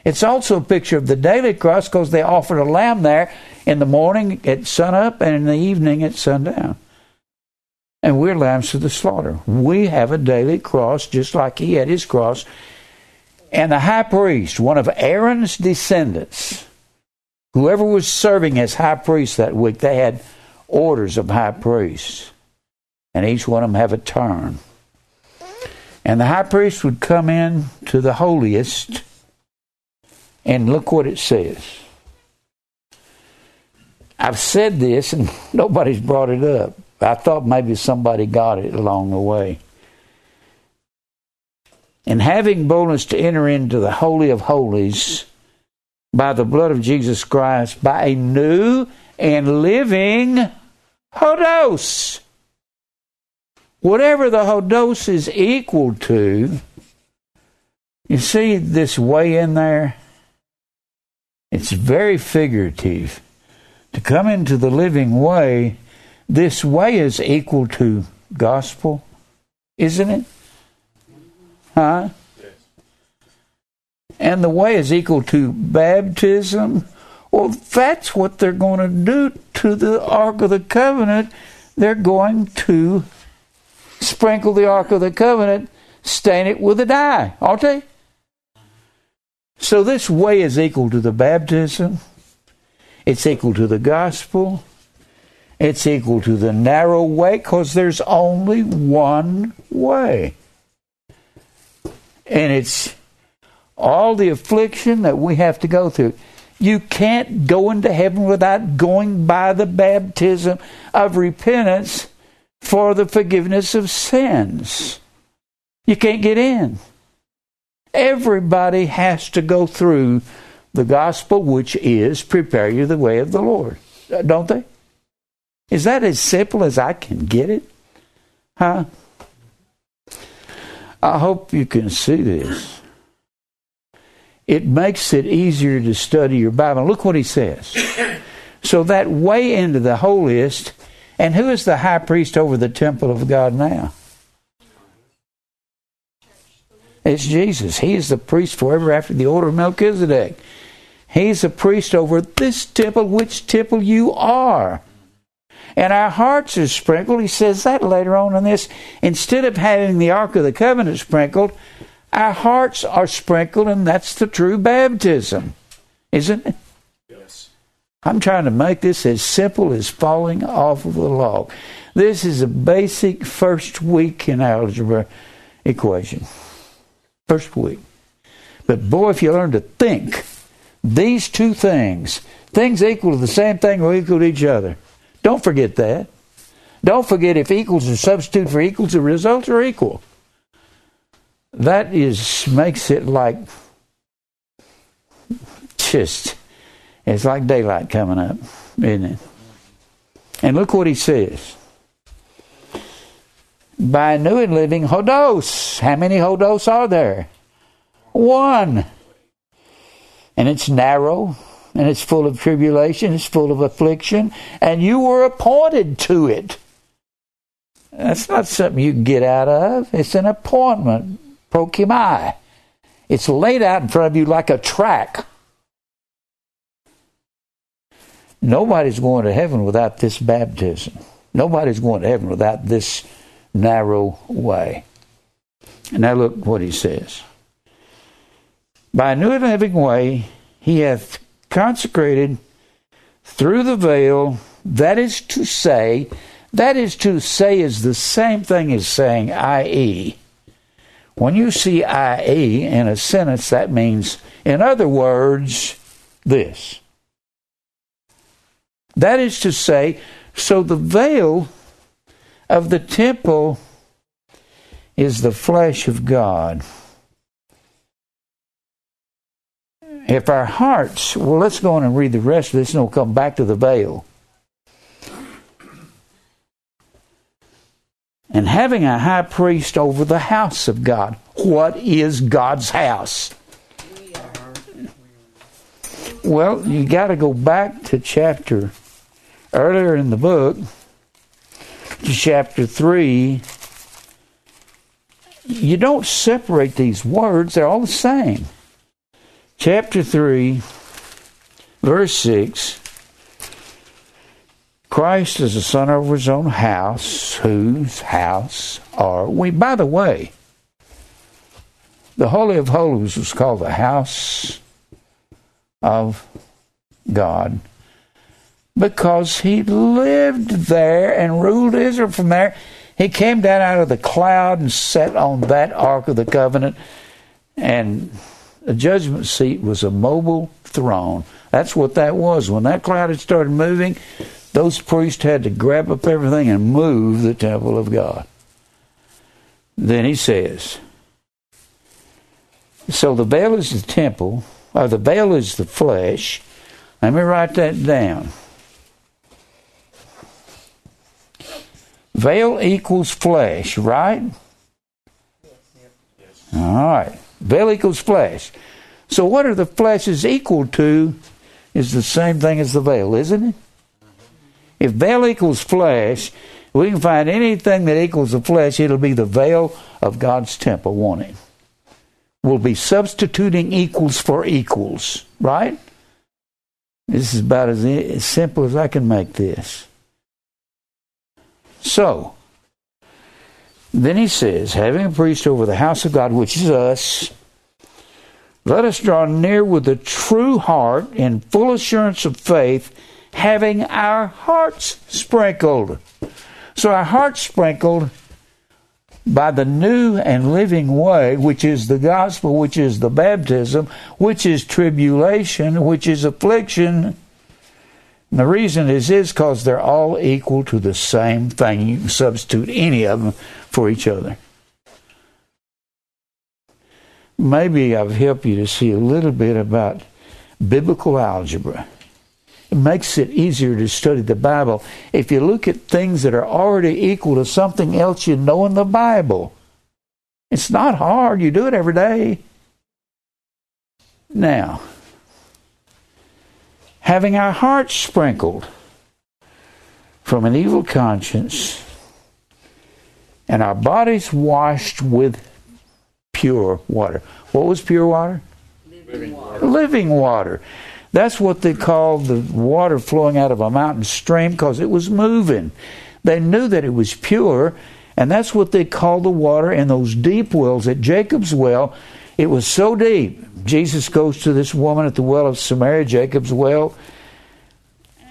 It's also a picture of the daily cross, because they offered a lamb there in the morning at sunup and in the evening at sundown. And we're lambs to the slaughter. We have a daily cross, just like he had his cross. And the high priest, one of Aaron's descendants, whoever was serving as high priest that week, they had orders of high priests. And each one of them have a turn. And the high priest would come in to the holiest, and look what it says. I've said this, and nobody's brought it up. I thought maybe somebody got it along the way. And having boldness to enter into the Holy of Holies by the blood of Jesus Christ, by a new and living hodos. Whatever the hodos is equal to, you see this way in there? It's very figurative. To come into the living way, this way is equal to gospel, isn't it? Huh? Yes. And the way is equal to baptism, Well, that's what they're going to do to the Ark of the Covenant. They're going to sprinkle the Ark of the Covenant, stain it with a dye, aren't they? So this way is equal to the baptism. It's equal to the gospel. It's equal to the narrow way, because there's only one way. And it's all the affliction that we have to go through. You can't go into heaven without going by the baptism of repentance for the forgiveness of sins. You can't get in. Everybody has to go through the gospel, which is prepare you the way of the Lord. Don't they? Is that as simple as I can get it? Huh? I hope you can see this. It makes it easier to study your Bible. Look what he says. So that way into the holiest, and who is the high priest over the temple of God now? It's Jesus. He is the priest forever after the order of Melchizedek. He's a priest over this temple, which temple you are. And our hearts are sprinkled. He says that later on in this. Instead of having the Ark of the Covenant sprinkled, our hearts are sprinkled, and that's the true baptism. Isn't it? Yes. I'm trying to make this as simple as falling off of the log. This is a basic first week in algebra equation. First week. But boy, if you learn to think, these two things equal to the same thing or equal to each other. Don't forget that. Don't forget if equals are substitute for equals, the results are equal. That is makes it like just it's like daylight coming up, isn't it? And look what he says. By new and living hodos. How many hodos are there? One. And it's narrow. And it's full of tribulation, it's full of affliction, and you were appointed to it. That's not something you can get out of. It's an appointment, prokimai. It's laid out in front of you like a track. Nobody's going to heaven without this baptism. Nobody's going to heaven without this narrow way. And now look what he says. By a new and living way, he hath consecrated through the veil, that is to say is the same thing as saying i.e. When you see i.e. in a sentence, that means, in other words, this. That is to say, so the veil of the temple is the flesh of God. If our hearts, well, let's go on and read the rest of this and we'll come back to the veil. And having a high priest over the house of God. What is God's house? Well, you got to go back to chapter earlier in the book, to chapter 3. You don't separate these words, they're all the same. Chapter 3, verse 6, Christ is the son over his own house, whose house are we? By the way, the Holy of Holies was called the house of God because he lived there and ruled Israel from there. He came down out of the cloud and sat on that Ark of the Covenant, and the judgment seat was a mobile throne. That's what that was. When that cloud had started moving, those priests had to grab up everything and move the temple of God. Then he says, so the veil is the temple, or the veil is the flesh. Let me write that down. Veil equals flesh, right? Yes. All right. Veil equals flesh. So what are the fleshes equal to is the same thing as the veil, isn't it? If veil equals flesh, we can find anything that equals the flesh, it'll be the veil of God's temple, won't it? We'll be substituting equals for equals, right? This is about as simple as I can make this. So, then he says, having a priest over the house of God, which is us, let us draw near with a true heart in full assurance of faith, having our hearts sprinkled. So our hearts sprinkled by the new and living way, which is the gospel, which is the baptism, which is tribulation, which is affliction. And the reason is because they're all equal to the same thing. You can substitute any of them for each other. Maybe I've helped you to see a little bit about biblical algebra. It makes it easier to study the Bible if you look at things that are already equal to something else you know in the Bible. It's not hard. You do it every day. Now, having our hearts sprinkled from an evil conscience and our bodies washed with pure water. What was pure water? Living water. Living water. That's what they called the water flowing out of a mountain stream because it was moving. They knew that it was pure, and that's what they called the water in those deep wells at Jacob's well. It was so deep. Jesus goes to this woman at the well of Samaria, Jacob's well,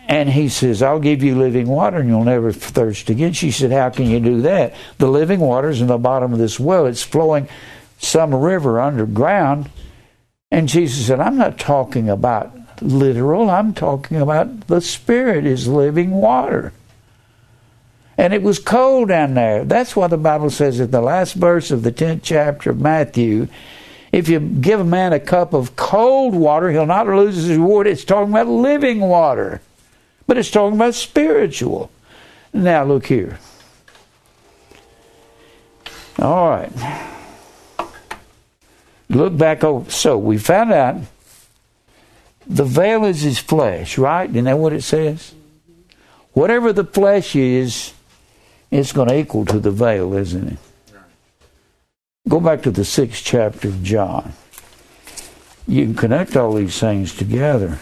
and he says, I'll give you living water and you'll never thirst again. She said, how can you do that? The living water's in the bottom of this well. It's flowing some river underground. And Jesus said, I'm not talking about literal, I'm talking about the Spirit is living water. And it was cold down there. That's why the Bible says in the last verse of the 10th chapter of Matthew, if you give a man a cup of cold water, he'll not lose his reward. It's talking about living water. But it's talking about spiritual. Now look here. All right. Look back over. So we found out the veil is his flesh, right? Isn't that what it says? Whatever the flesh is, it's going to equal to the veil, isn't it? Go back to the 6th chapter of John. You can connect all these things together.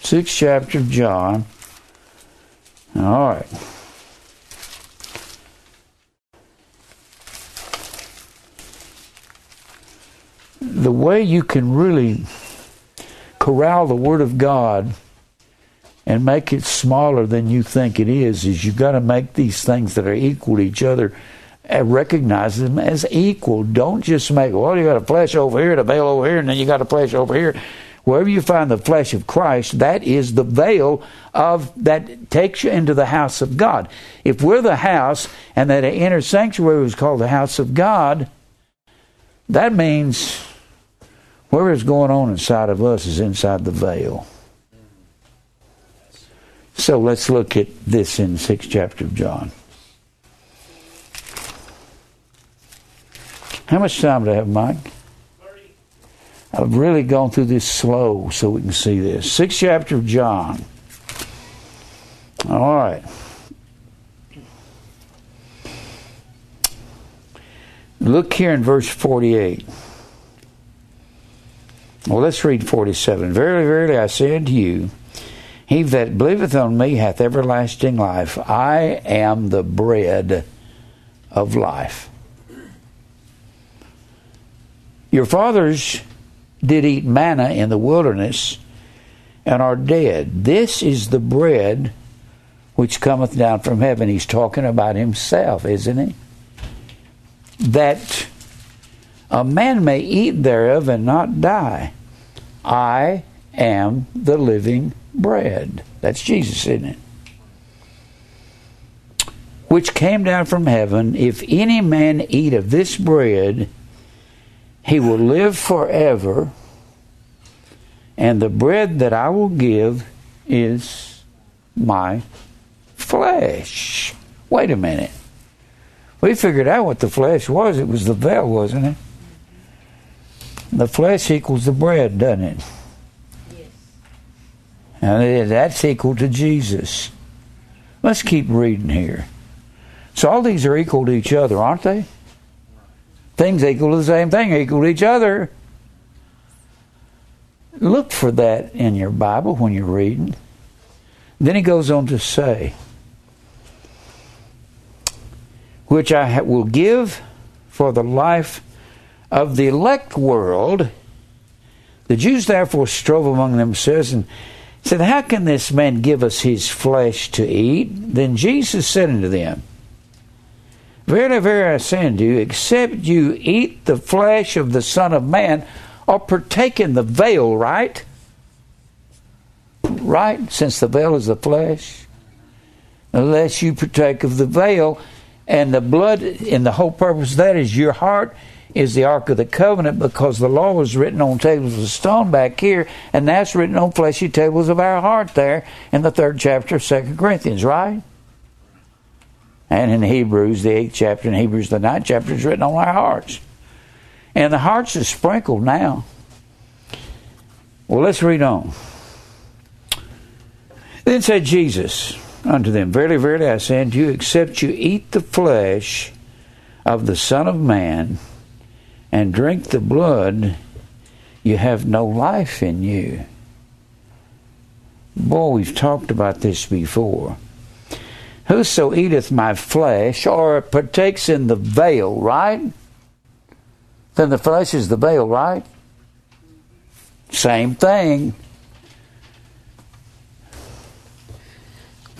6th chapter of John. All right. The way you can really corral the Word of God and make it smaller than you think it is you've got to make these things that are equal to each other and recognize them as equal. Don't just make, well, you got a flesh over here and a veil over here, and then you got a flesh over here. Wherever you find the flesh of Christ, that is the veil of that takes you into the house of God. If we're the house, and that inner sanctuary was called the house of God, that means whatever's going on inside of us is inside the veil. So let's look at this in the 6th chapter of John. How much time do I have, Mike? 30. I've really gone through this slow so we can see this. 6th chapter of John. All right. Look here in verse 48. Well, let's read 47. Verily, verily, I say unto you, he that believeth on me hath everlasting life. I am the bread of life. Your fathers did eat manna in the wilderness and are dead. This is the bread which cometh down from heaven. He's talking about himself, isn't he? That a man may eat thereof and not die. I am the living bread. That's Jesus, isn't it? Which came down from heaven. If any man eat of this bread, he will live forever. And the bread that I will give is my flesh. Wait a minute. We figured out what the flesh was. It was the veil, wasn't it? The flesh equals the bread, doesn't it? Yes. And that's equal to Jesus. Let's keep reading here. So all these are equal to each other, aren't they? Things equal to the same thing, equal to each other. Look for that in your Bible when you're reading. Then he goes on to say, which I will give for the life of the elect world. The Jews therefore strove among themselves and said, how can this man give us his flesh to eat? Then Jesus said unto them, verily, verily, I say unto you, except you eat the flesh of the Son of Man, or partake in the veil, right? Right, since the veil is the flesh. Unless you partake of the veil and the blood, and the whole purpose of that is your heart is the Ark of the Covenant, because the law was written on tables of stone back here, and now it's written on fleshy tables of our heart there in the 3rd chapter of 2 Corinthians, right? And in Hebrews, the 8th chapter, in Hebrews, the 9th chapter, is written on our hearts. And the hearts are sprinkled now. Well, let's read on. Then said Jesus unto them, verily, verily, I say unto you, except you eat the flesh of the Son of Man and drink the blood, you have no life in you. Boy, we've talked about this before. Whoso eateth my flesh, or partakes in the veil, right? Then the flesh is the veil, right? Same thing.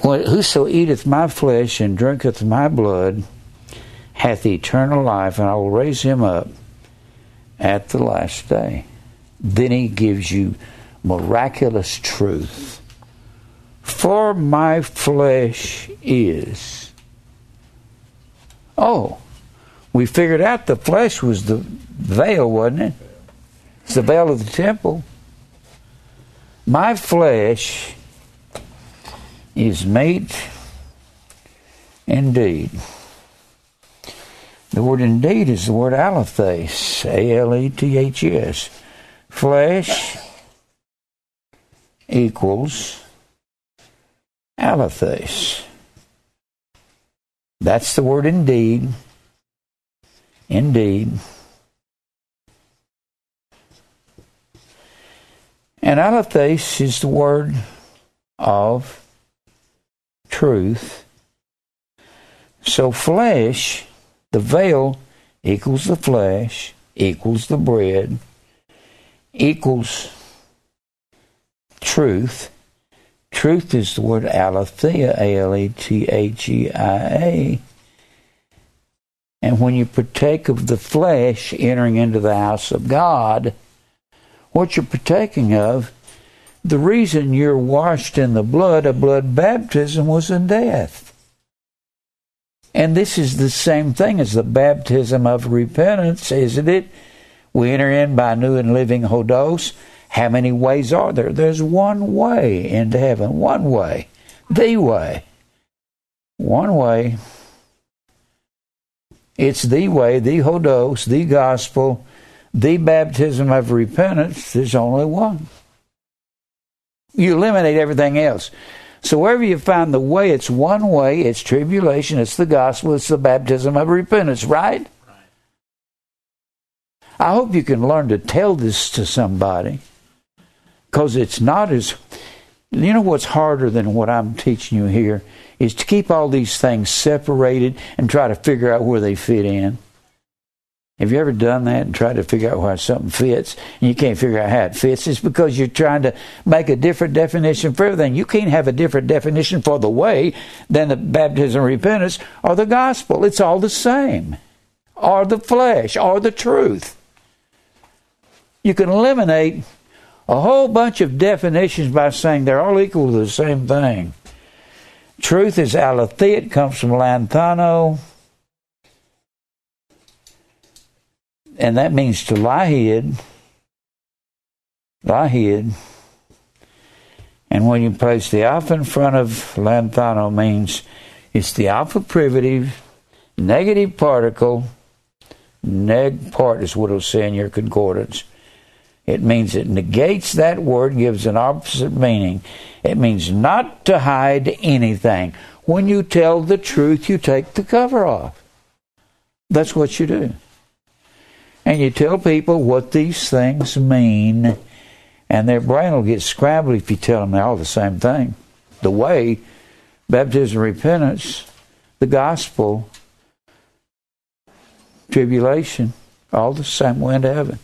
Whoso eateth my flesh and drinketh my blood hath eternal life, and I will raise him up at the last day. Then he gives you miraculous truth. For my flesh is. Oh, we figured out the flesh was the veil, wasn't it? It's the veil of the temple. My flesh is meat indeed. The word indeed is the word alethes, A-L-E-T-H-E-S. Flesh equals alethes. That's the word indeed. Indeed. And alethes is the word of truth. So flesh, the veil equals the flesh, equals the bread, equals truth. Truth is the word aletheia, A-L-E-T-H-E-I-A. And when you partake of the flesh, entering into the house of God, what you're partaking of, the reason you're washed in the blood, a blood baptism, was in death. And this is the same thing as the baptism of repentance, isn't it? We enter in by new and living hodos. How many ways are there? There's one way into heaven. One way. The way. One way. It's the way, the hodos, the gospel, the baptism of repentance. There's only one. You eliminate everything else. So wherever you find the way, it's one way, it's tribulation, it's the gospel, it's the baptism of repentance, right? I hope you can learn to tell this to somebody, because it's not as... You know what's harder than what I'm teaching you here is to keep all these things separated and try to figure out where they fit in. Have you ever done that and tried to figure out why something fits and you can't figure out how it fits? It's because you're trying to make a different definition for everything. You can't have a different definition for the way than the baptism of repentance or the gospel. It's all the same. Or the flesh, or the truth. You can eliminate a whole bunch of definitions by saying they're all equal to the same thing. Truth is aletheia. It comes from lanthano. And that means to lie hid. Lie hid. And when you place the alpha in front of lanthano, means it's the alpha privative, negative particle. Neg part is what it'll say in your concordance. It means it negates that word, gives an opposite meaning. It means not to hide anything. When you tell the truth, you take the cover off. That's what you do. And you tell people what these things mean, And their brain will get scrambled if you tell them they're all the same thing. The way, baptism, repentance, the gospel, tribulation, all the same way into heaven.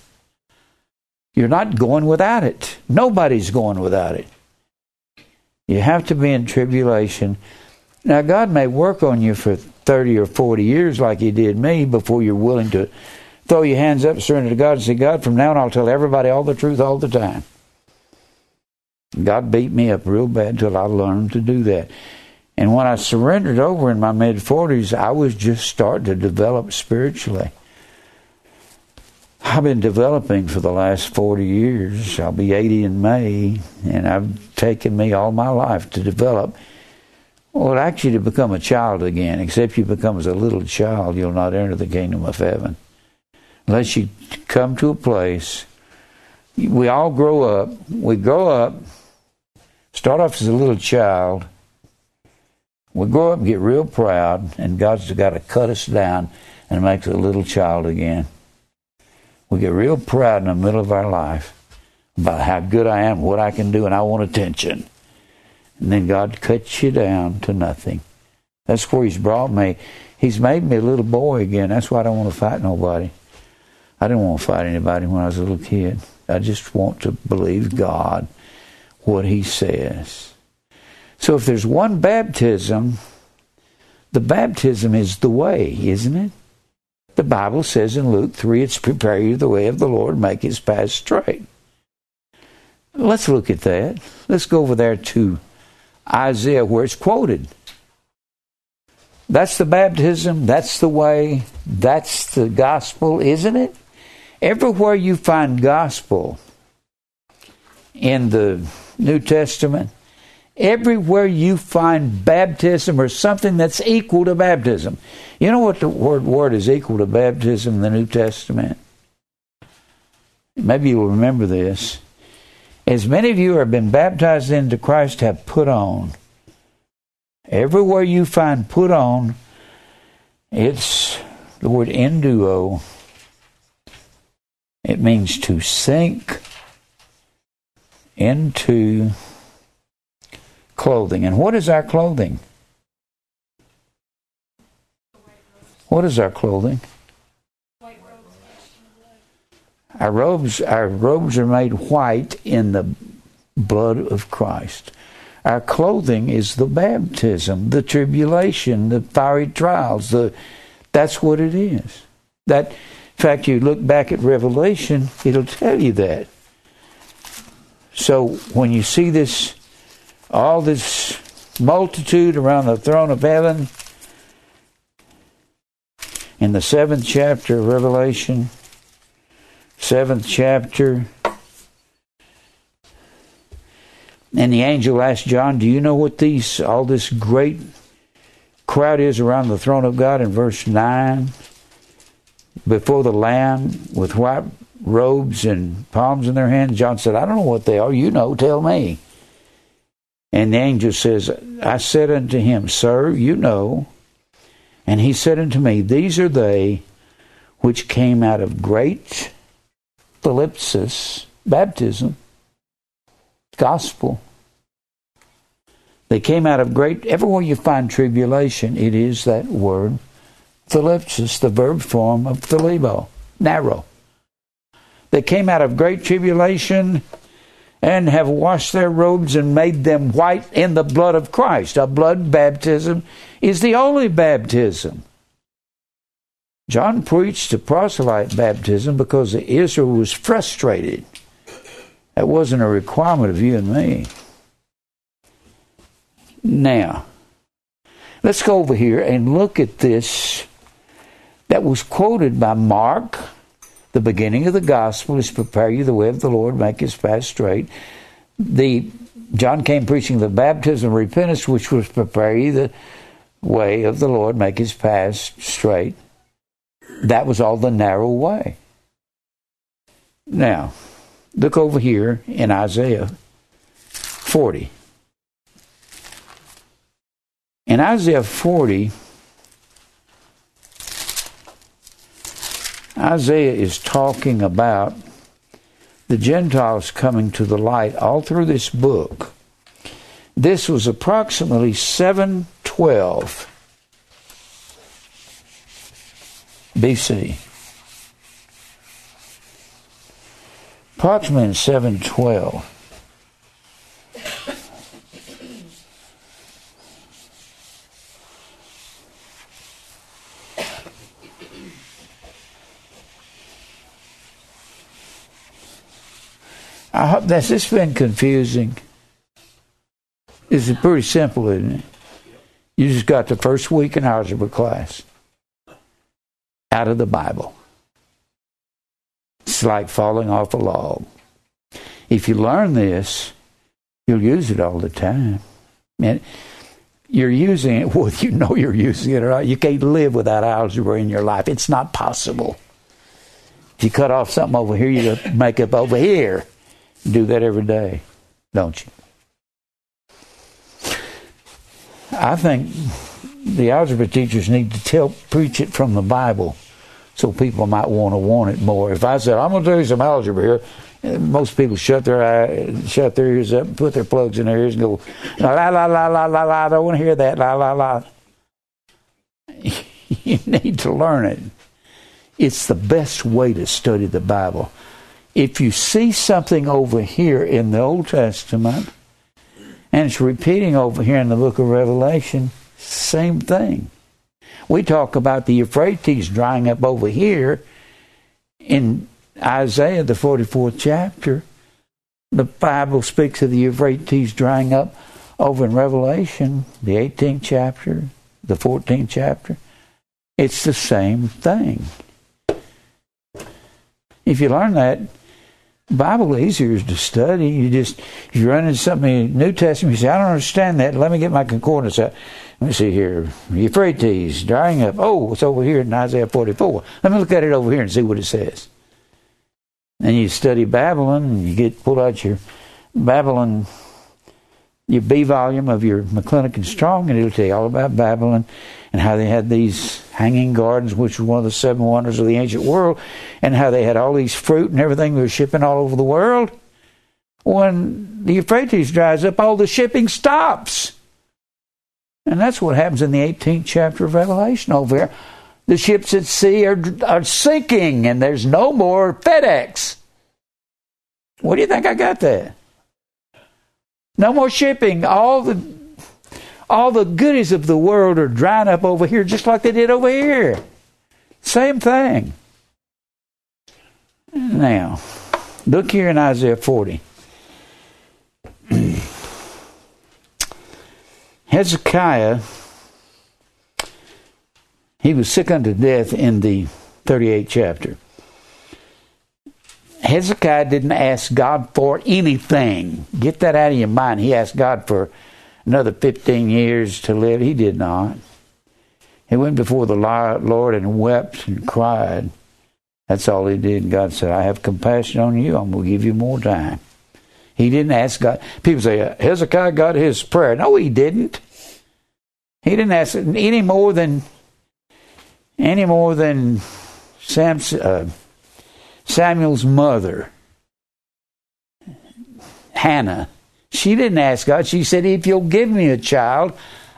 You're not going without it. Nobody's going without it. You have to be in tribulation. Now, God may work on you for 30 or 40 years like he did me before you're willing to throw your hands up, surrender to God, and say, God, from now on I'll tell everybody all the truth all the time. God beat me up real bad until I learned to do that. And when I surrendered over in my mid-40s, I was just starting to develop spiritually. I've been developing for the last 40 years. I'll be 80 in May, and I've taken me all my life to develop. Well, actually to become a child again. Except you become as a little child, you'll not enter the kingdom of heaven. Unless you come to a place, we all grow up. We grow up, start off as a little child. We grow up and get real proud, and God's got to cut us down and make us a little child again. We get real proud in the middle of our life about how good I am, what I can do, and I want attention. And then God cuts you down to nothing. That's where he's brought me. He's made me a little boy again. That's why I don't want to fight nobody. I didn't want to fight anybody when I was a little kid. I just want to believe God, what he says. So if there's one baptism, the baptism is the way, isn't it? The Bible says in Luke 3, it's prepare you the way of the Lord, make his path straight. Let's look at that. Let's go over there to Isaiah where it's quoted. That's the baptism, that's the way, that's the gospel, isn't it? Everywhere you find gospel in the New Testament, everywhere you find baptism or something that's equal to baptism. You know what the word is equal to baptism in the New Testament? Maybe you'll remember this. As many of you who have been baptized into Christ have put on. Everywhere you find put on, it's the word enduo. It means to sink into clothing. And what is our clothing? What is our clothing? Our robes are made white in the blood of Christ. Our clothing is the baptism, the tribulation, the fiery trials. That's what it is. That, in fact, you look back at Revelation, it'll tell you that. So when you see this, all this multitude around the throne of heaven, in the 7th chapter of Revelation, 7th chapter. And the angel asked John, do you know what all this great crowd is around the throne of God? In verse 9, before the Lamb with white robes and palms in their hands, John said, I don't know what they are. You know, tell me. And the angel says, I said unto him, Sir, you know. And he said unto me, these are they which came out of great ellipsis, baptism, gospel. They came out of great, everywhere you find tribulation, it is that word, thalipsis, the verb form of thalibo, narrow. They came out of great tribulation and have washed their robes and made them white in the blood of Christ. A blood baptism is the only baptism. John preached the proselyte baptism because Israel was frustrated. That wasn't a requirement of you and me. Now, let's go over here and look at this that was quoted by Mark. The beginning of the gospel is prepare you the way of the Lord, make his path straight. John came preaching the baptism of repentance, which was prepare you the way of the Lord, make his path straight. That was all the narrow way. Now, look over here in Isaiah 40. In Isaiah 40, Isaiah is talking about the Gentiles coming to the light all through this book. This was approximately 712 B.C. Approximately in 712. I hope this been confusing. It's pretty simple, isn't it? You just got the first week in algebra class out of the Bible. It's like falling off a log. If you learn this, you'll use it all the time. And you're using it whether you know you're using it or not. You can't live without algebra in your life. It's not possible. If you cut off something over here, you make up over here. You do that every day, don't you? I think the algebra teachers need to preach it from the Bible so people might want it more. If I said, I'm going to do some algebra here, most people shut their ears up and put their plugs in their ears and go, la, la, la, la, la, la, I don't want to hear that, la, la, la. You need to learn it. It's the best way to study the Bible. If you see something over here in the Old Testament, and it's repeating over here in the book of Revelation, same thing. We talk about the Euphrates drying up over here in Isaiah, the 44th chapter. The Bible speaks of the Euphrates drying up over in Revelation, the 18th chapter, the 14th chapter. It's the same thing. If you learn that, the Bible easier to study. If you run into something in the New Testament, you say, I don't understand that. Let me get my concordance out. Let me see here. Euphrates, drying up. Oh, it's over here in Isaiah 44. Let me look at it over here and see what it says. And you study Babylon, and you pull out your Babylon, your B volume of your McClinic and Strong, and it'll tell you all about Babylon and how they had these hanging gardens, which was one of the seven wonders of the ancient world, and how they had all these fruit and everything they were shipping all over the world. When the Euphrates dries up, all the shipping stops. And that's what happens in the 18th chapter of Revelation over here. The ships at sea are sinking, and there's no more FedEx. Where do you think I got that? No more shipping. All the goodies of the world are drying up over here just like they did over here. Same thing. Now, look here in Isaiah 40. Hezekiah, he was sick unto death in the 38th chapter. Hezekiah didn't ask God for anything. Get that out of your mind. He asked God for another 15 years to live. He did not. He went before the Lord and wept and cried. That's all he did. And God said, I have compassion on you. I'm going to give you more time. He didn't ask God. People say, Hezekiah got his prayer. No, he didn't. He didn't ask any more than Samuel's mother, Hannah. She didn't ask God. She said, if you'll give me a child,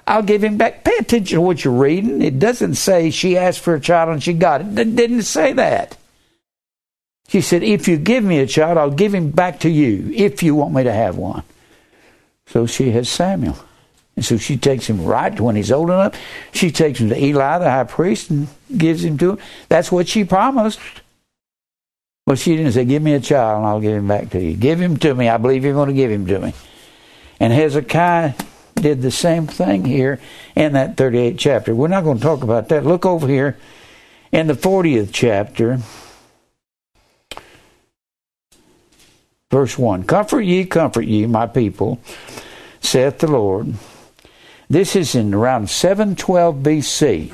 I'll give him back. Pay attention to what you're reading. It doesn't say she asked for a child and she got it. It didn't say that. She said, if you give me a child, I'll give him back to you if you want me to have one. So she has Samuel. And so she takes him right to when he's old enough. She takes him to Eli, the high priest, and gives him to him. That's what she promised. Well, she didn't say, give me a child and I'll give him back to you. Give him to me. I believe you're going to give him to me. And Hezekiah did the same thing here in that 38th chapter. We're not going to talk about that. Look over here in the 40th chapter, verse 1. Comfort ye, my people, saith the Lord. This is in around 712 B.C.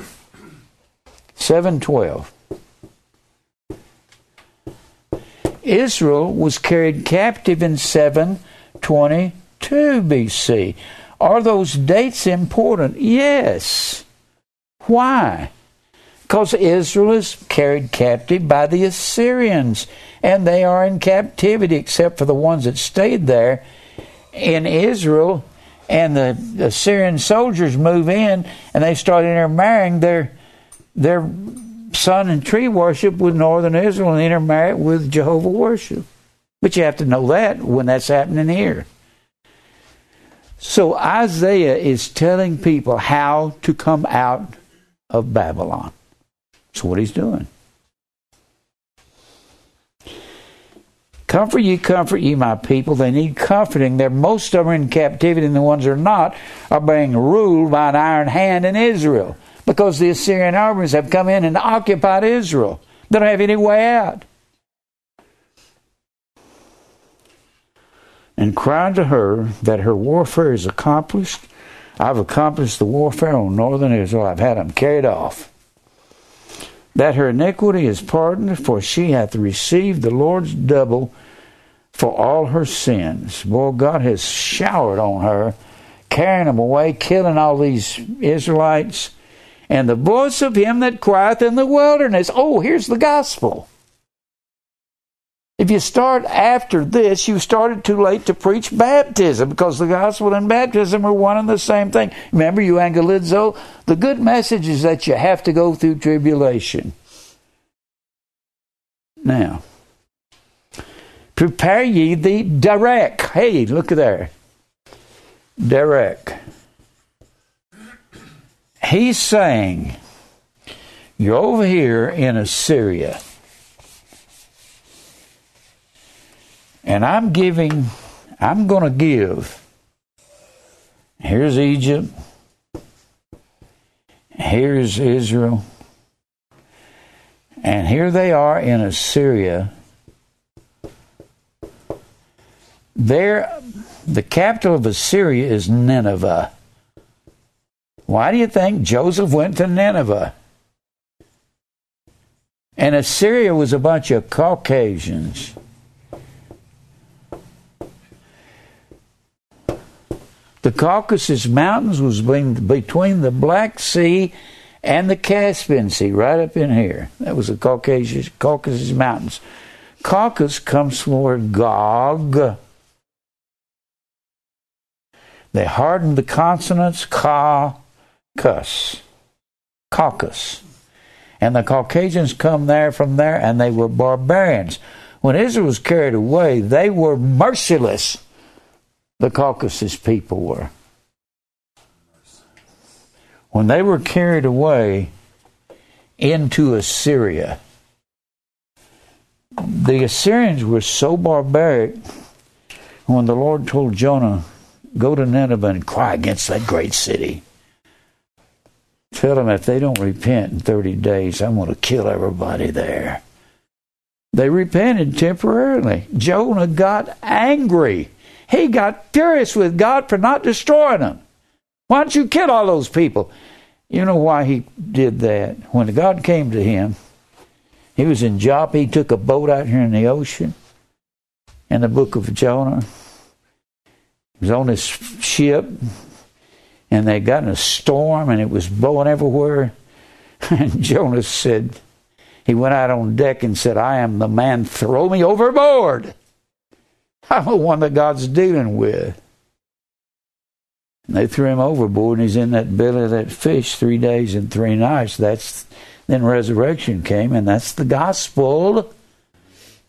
712. Israel was carried captive in 722 B.C. Are those dates important? Yes. Why? Because Israel is carried captive by the Assyrians, and they are in captivity except for the ones that stayed there in Israel. And the Assyrian soldiers move in, and they start intermarrying their sun and tree worship with northern Israel and intermarry it with Jehovah worship. But you have to know that when that's happening here. So Isaiah is telling people how to come out of Babylon. That's what he's doing. Comfort you, my people. They need comforting. They're most of them in captivity, and the ones who are not are being ruled by an iron hand in Israel, because the Assyrian armies have come in and occupied Israel. They don't have any way out. And cry to her that her warfare is accomplished. I've accomplished the warfare on northern Israel. I've had them carried off. That her iniquity is pardoned, for she hath received the Lord's double for all her sins. Boy, God has showered on her, carrying them away, killing all these Israelites. And the voice of him that crieth in the wilderness. Oh, here's the gospel. If you start after this, you started too late to preach baptism, because the gospel and baptism are one and the same thing. Remember, you Angelizo, the good message is that you have to go through tribulation. Now, prepare ye the derek. Hey, look there. Derek. He's saying, you're over here in Assyria, and I'm going to give. Here's Egypt. Here's Israel. And here they are in Assyria. The capital of Assyria is Nineveh. Why do you think Joseph went to Nineveh? And Assyria was a bunch of Caucasians. The Caucasus Mountains was between the Black Sea and the Caspian Sea, right up in here. That was the Caucasus Mountains. Caucasus comes from the word Gog. They hardened the consonants, Caucus. Caucasus. And the Caucasians come there from there, and they were barbarians. When Israel was carried away, they were merciless. The Caucasus people were. When they were carried away into Assyria, the Assyrians were so barbaric, when the Lord told Jonah, go to Nineveh and cry against that great city. Tell them if they don't repent in 30 days, I'm going to kill everybody there. They repented temporarily. Jonah got angry. He got furious with God for not destroying them. Why don't you kill all those people? You know why he did that. When God came to him, he was in Joppa. He took a boat out here in the ocean. In the book of Jonah, he was on this ship, and they got in a storm, and it was blowing everywhere. And Jonah said, he went out on deck and said, I am the man, throw me overboard. I'm the one that God's dealing with. And they threw him overboard, and he's in that belly of that fish 3 days and 3 nights. Then resurrection came, and that's the gospel.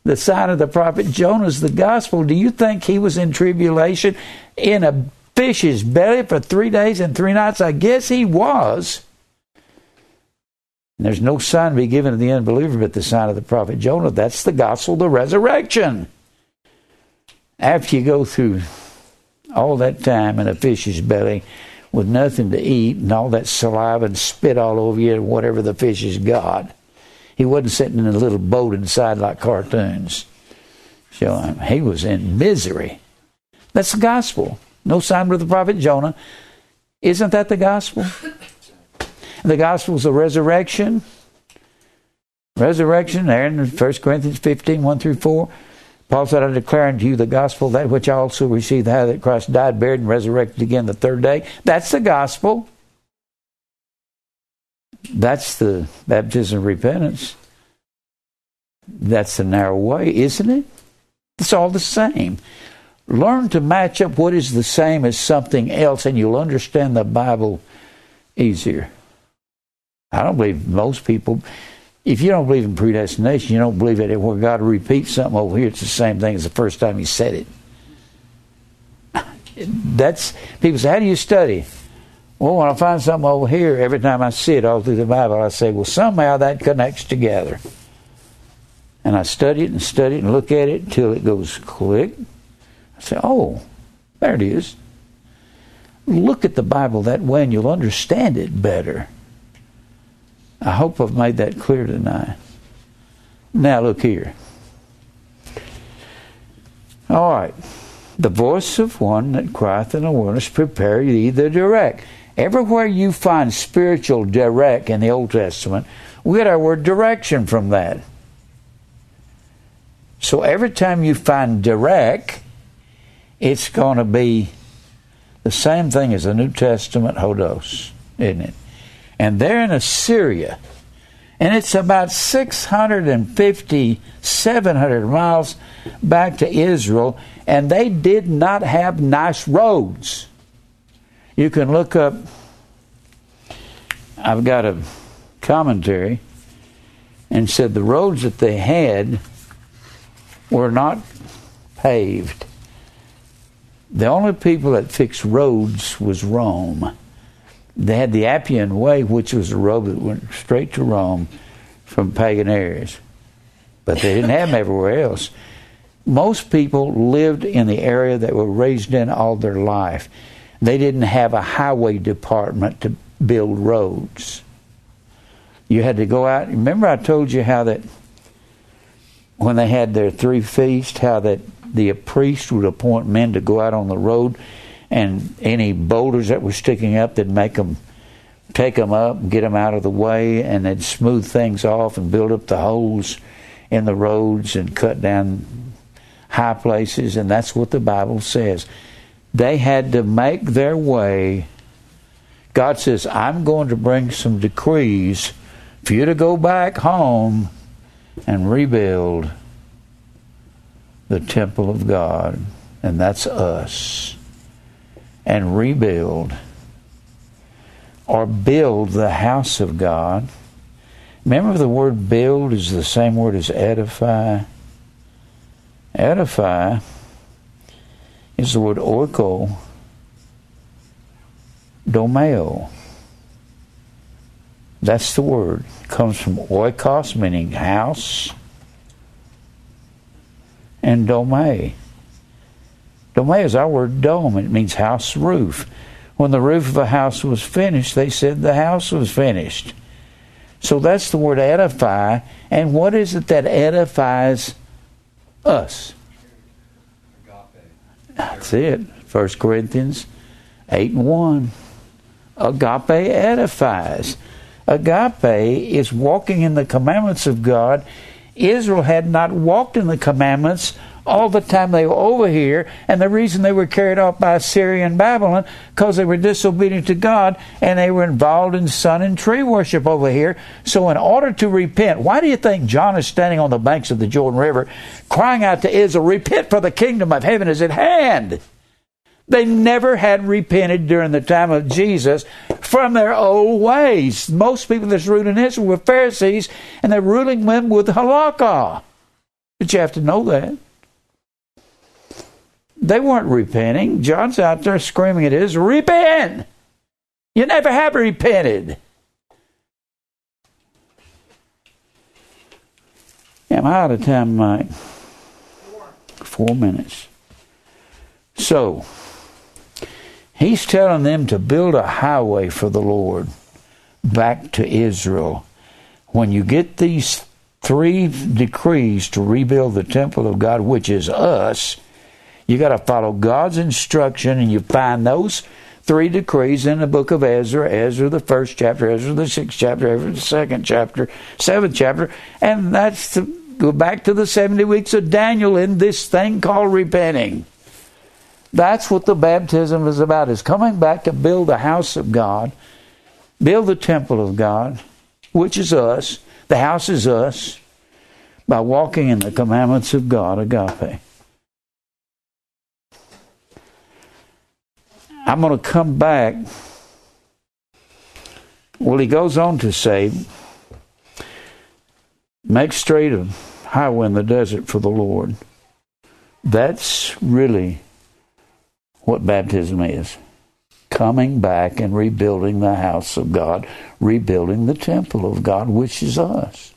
The sign of the prophet Jonah is the gospel. Do you think he was in tribulation in a fish's belly for 3 days and 3 nights? I guess he was. And there's no sign to be given to the unbeliever but the sign of the prophet Jonah. That's the gospel, the resurrection. After you go through all that time in a fish's belly with nothing to eat and all that saliva and spit all over you and whatever the fish has got, he wasn't sitting in a little boat inside like cartoons. Show him. He was in misery. That's the gospel. No sign of the prophet Jonah. Isn't that the gospel? The gospel is the resurrection. Resurrection, there in 1 Corinthians 15, 1-4. Paul said, I declare unto you the gospel, that which I also received, how that Christ died, buried, and resurrected again the third day. That's the gospel. That's the baptism of repentance. That's the narrow way, isn't it? It's all the same. Learn to match up what is the same as something else, and you'll understand the Bible easier. I don't believe most people. If you don't believe in predestination, you don't believe it. Where God repeats something over here, it's the same thing as the first time He said it. That's, people say, how do you study? Well, when I find something over here, every time I see it all through the Bible, I say, well, somehow that connects together. And I study it and look at it till it goes click. I say, oh, there it is. Look at the Bible that way and you'll understand it better. I hope I've made that clear tonight. Now look here. All right. The voice of one that crieth in the wilderness, prepare ye the direct. Everywhere you find spiritual direct in the Old Testament, we get our word direction from that. So every time you find direct, it's going to be the same thing as the New Testament hodos, isn't it? And they're in Assyria. And it's about 650, 700 miles back to Israel. And they did not have nice roads. You can look up, I've got a commentary, and said the roads that they had were not paved. The only people that fixed roads was Rome. They had the Appian Way, which was a road that went straight to Rome from pagan areas. But they didn't have them everywhere else. Most people lived in the area that were raised in all their life. They didn't have a highway department to build roads. You had to go out. Remember I told you how that when they had their three feasts, how that the priest would appoint men to go out on the road, and any boulders that were sticking up, they'd make them, take them up and get them out of the way, and they'd smooth things off and build up the holes in the roads and cut down high places. And that's what the Bible says. They had to make their way. God says, I'm going to bring some decrees for you to go back home and rebuild the temple of God. And that's us. And rebuild or build the house of God. Remember, the word build is the same word as edify. Edify is the word oiko domeo. That's the word. It comes from oikos, meaning house, and domē. Domē is our word dome. It means house roof. When the roof of a house was finished, they said the house was finished. So that's the word edify. And what is it that edifies us? That's it. 1 Corinthians 8:1. Agape edifies. Agape is walking in the commandments of God. Israel had not walked in the commandments all the time they were over here, and the reason they were carried off by Assyria and Babylon, because they were disobedient to God, and they were involved in sun and tree worship over here. So in order to repent, why do you think John is standing on the banks of the Jordan River crying out to Israel, repent for the kingdom of heaven is at hand? They never had repented during the time of Jesus from their old ways. Most people that's ruling Israel were Pharisees, and they're ruling them with halakha. But you have to know that. They weren't repenting. John's out there screaming at Israel, repent! You never have repented. Am I out of time, Mike? 4 minutes. So, he's telling them to build a highway for the Lord back to Israel. When you get these 3 decrees to rebuild the temple of God, which is us, you got to follow God's instruction, and you find those 3 decrees in the book of Ezra. Ezra, the 1st chapter, Ezra, the 6th chapter, Ezra, the 2nd chapter, 7th chapter, and that's to go back to the 70 weeks of Daniel in this thing called repenting. That's what the baptism is about, is coming back to build the house of God, build the temple of God, which is us, the house is us, by walking in the commandments of God, agape. I'm going to come back. Well, he goes on to say, make straight a highway in the desert for the Lord. That's really what baptism is. Coming back and rebuilding the house of God, rebuilding the temple of God, which is us,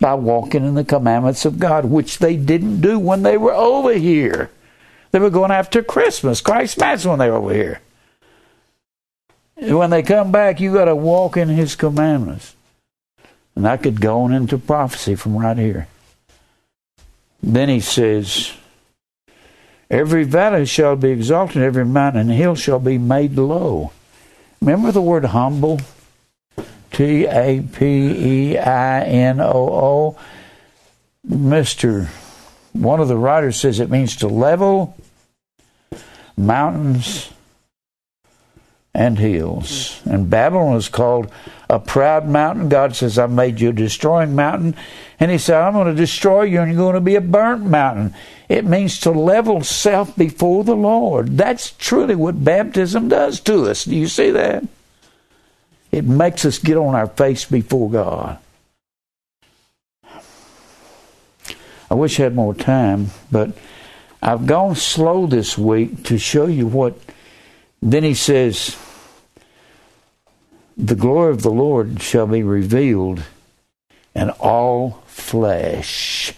by walking in the commandments of God, which they didn't do when they were over here. They were going after Christmas, Christ's Mass, when they were over here. And when they come back, you got to walk in His commandments. And I could go on into prophecy from right here. Then he says, every valley shall be exalted, every mountain and hill shall be made low. Remember the word humble? T-A-P-E-I-N-O-O. One of the writers says it means to level mountains and hills. And Babylon is called a proud mountain. God says, I made you a destroying mountain. And he said, I'm going to destroy you and you're going to be a burnt mountain. It means to level self before the Lord. That's truly what baptism does to us. Do you see that? It makes us get on our face before God. I wish I had more time, but I've gone slow this week to show you what. Then he says, the glory of the Lord shall be revealed and all flesh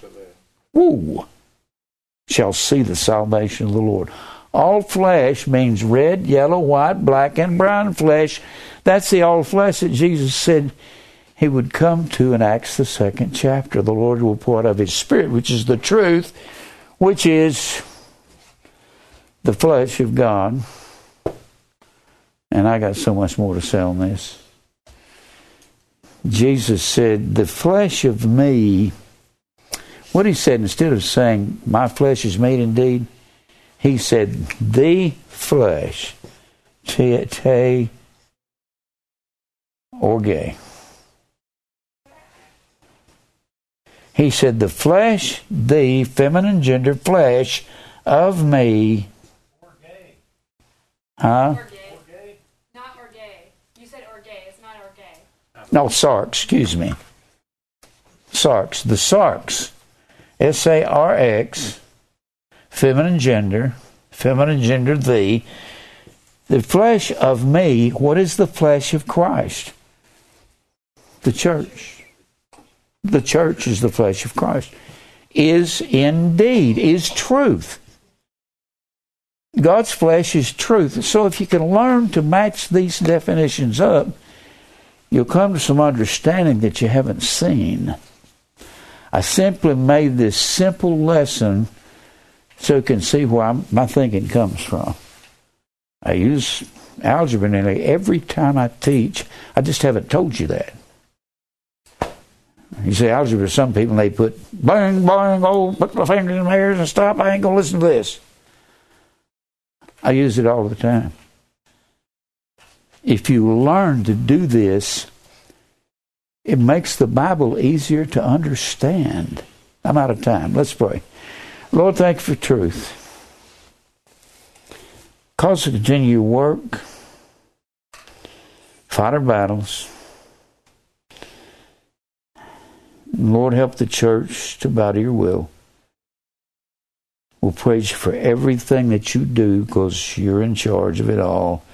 shall see the salvation of the Lord. All flesh means red, yellow, white, black, and brown flesh. That's the all flesh that Jesus said He would come to in Acts the 2nd chapter. The Lord will pour out of His Spirit, which is the truth, which is the flesh of God. And I got so much more to say on this. Jesus said, the flesh of me. What He said, instead of saying, my flesh is meat indeed, He said, the flesh. Te orge. He said, the flesh, the feminine gender, flesh of me. Orgay. Huh? Orgay. Not orgay. You said orgay. It's not orgay. No, sarx. Excuse me. Sarx. The sarx. S-A-R-X. Feminine gender. Feminine gender, the. The flesh of me. What is the flesh of Christ? The church. The church is the flesh of Christ, is indeed, is truth. God's flesh is truth. So if you can learn to match these definitions up, you'll come to some understanding that you haven't seen. I simply made this simple lesson so you can see where my thinking comes from. I use algebra nearly every time I teach. I just haven't told you that. You say algebra, some people, they put bang, bang, oh, put my fingers in my ears and stop, I ain't going to listen to this. I use it all the time. If you learn to do this, it makes the Bible easier to understand. I'm out of time. Let's pray. Lord, thank you for truth. Cause us to continue your work, fight our battles. Lord, help the church to bow to your will. We'll praise you for everything that you do, because you're in charge of it all.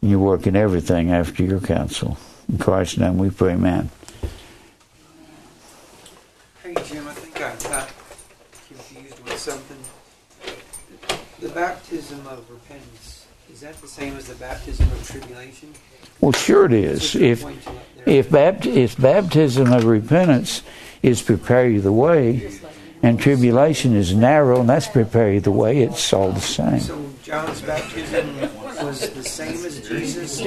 And you're working everything after your counsel. In Christ's name we pray, amen. Hey, Jim, I think I got confused with something. The baptism of repentance, is that the same as the baptism of tribulation? Well, sure it is. If baptism of repentance is prepare you the way, and tribulation is narrow, and that's prepare you the way, it's all the same. So John's baptism was the same as Jesus'?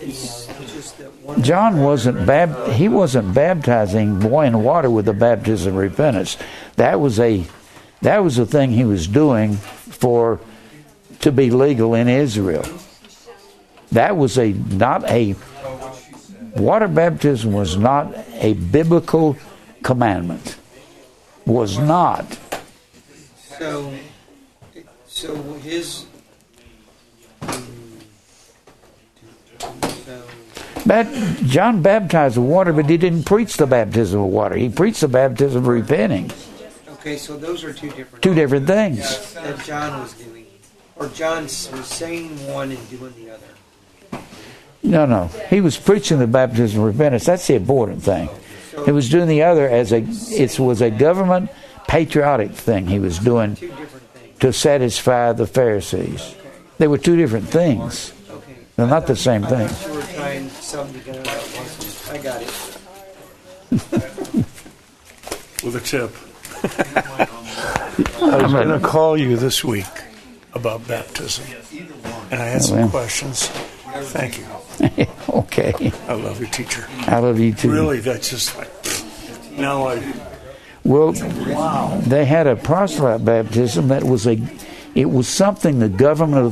It's just that one. John wasn't baptizing in water with the baptism of repentance. That was a thing he was doing to be legal in Israel. That was not a Water baptism was not a biblical commandment. Was not. So his... John baptized with water, but he didn't preach the baptism of water. He preached the baptism of repenting. Okay, so those are two different things. Yes, that John was doing. Or John was saying one and doing the other. No. He was preaching the baptism of repentance. That's the important thing. He was doing the other as it was a government patriotic thing he was doing to satisfy the Pharisees. They were two different things. They're not the same thing. You were trying something together at once. I got it. With a tip. I was going to call you this week about baptism. And I had some questions. Thank you. Okay. I love your teacher. I love you too. Really, that's just like... Now I... Well, wow. They had a proselyte baptism that was something the government of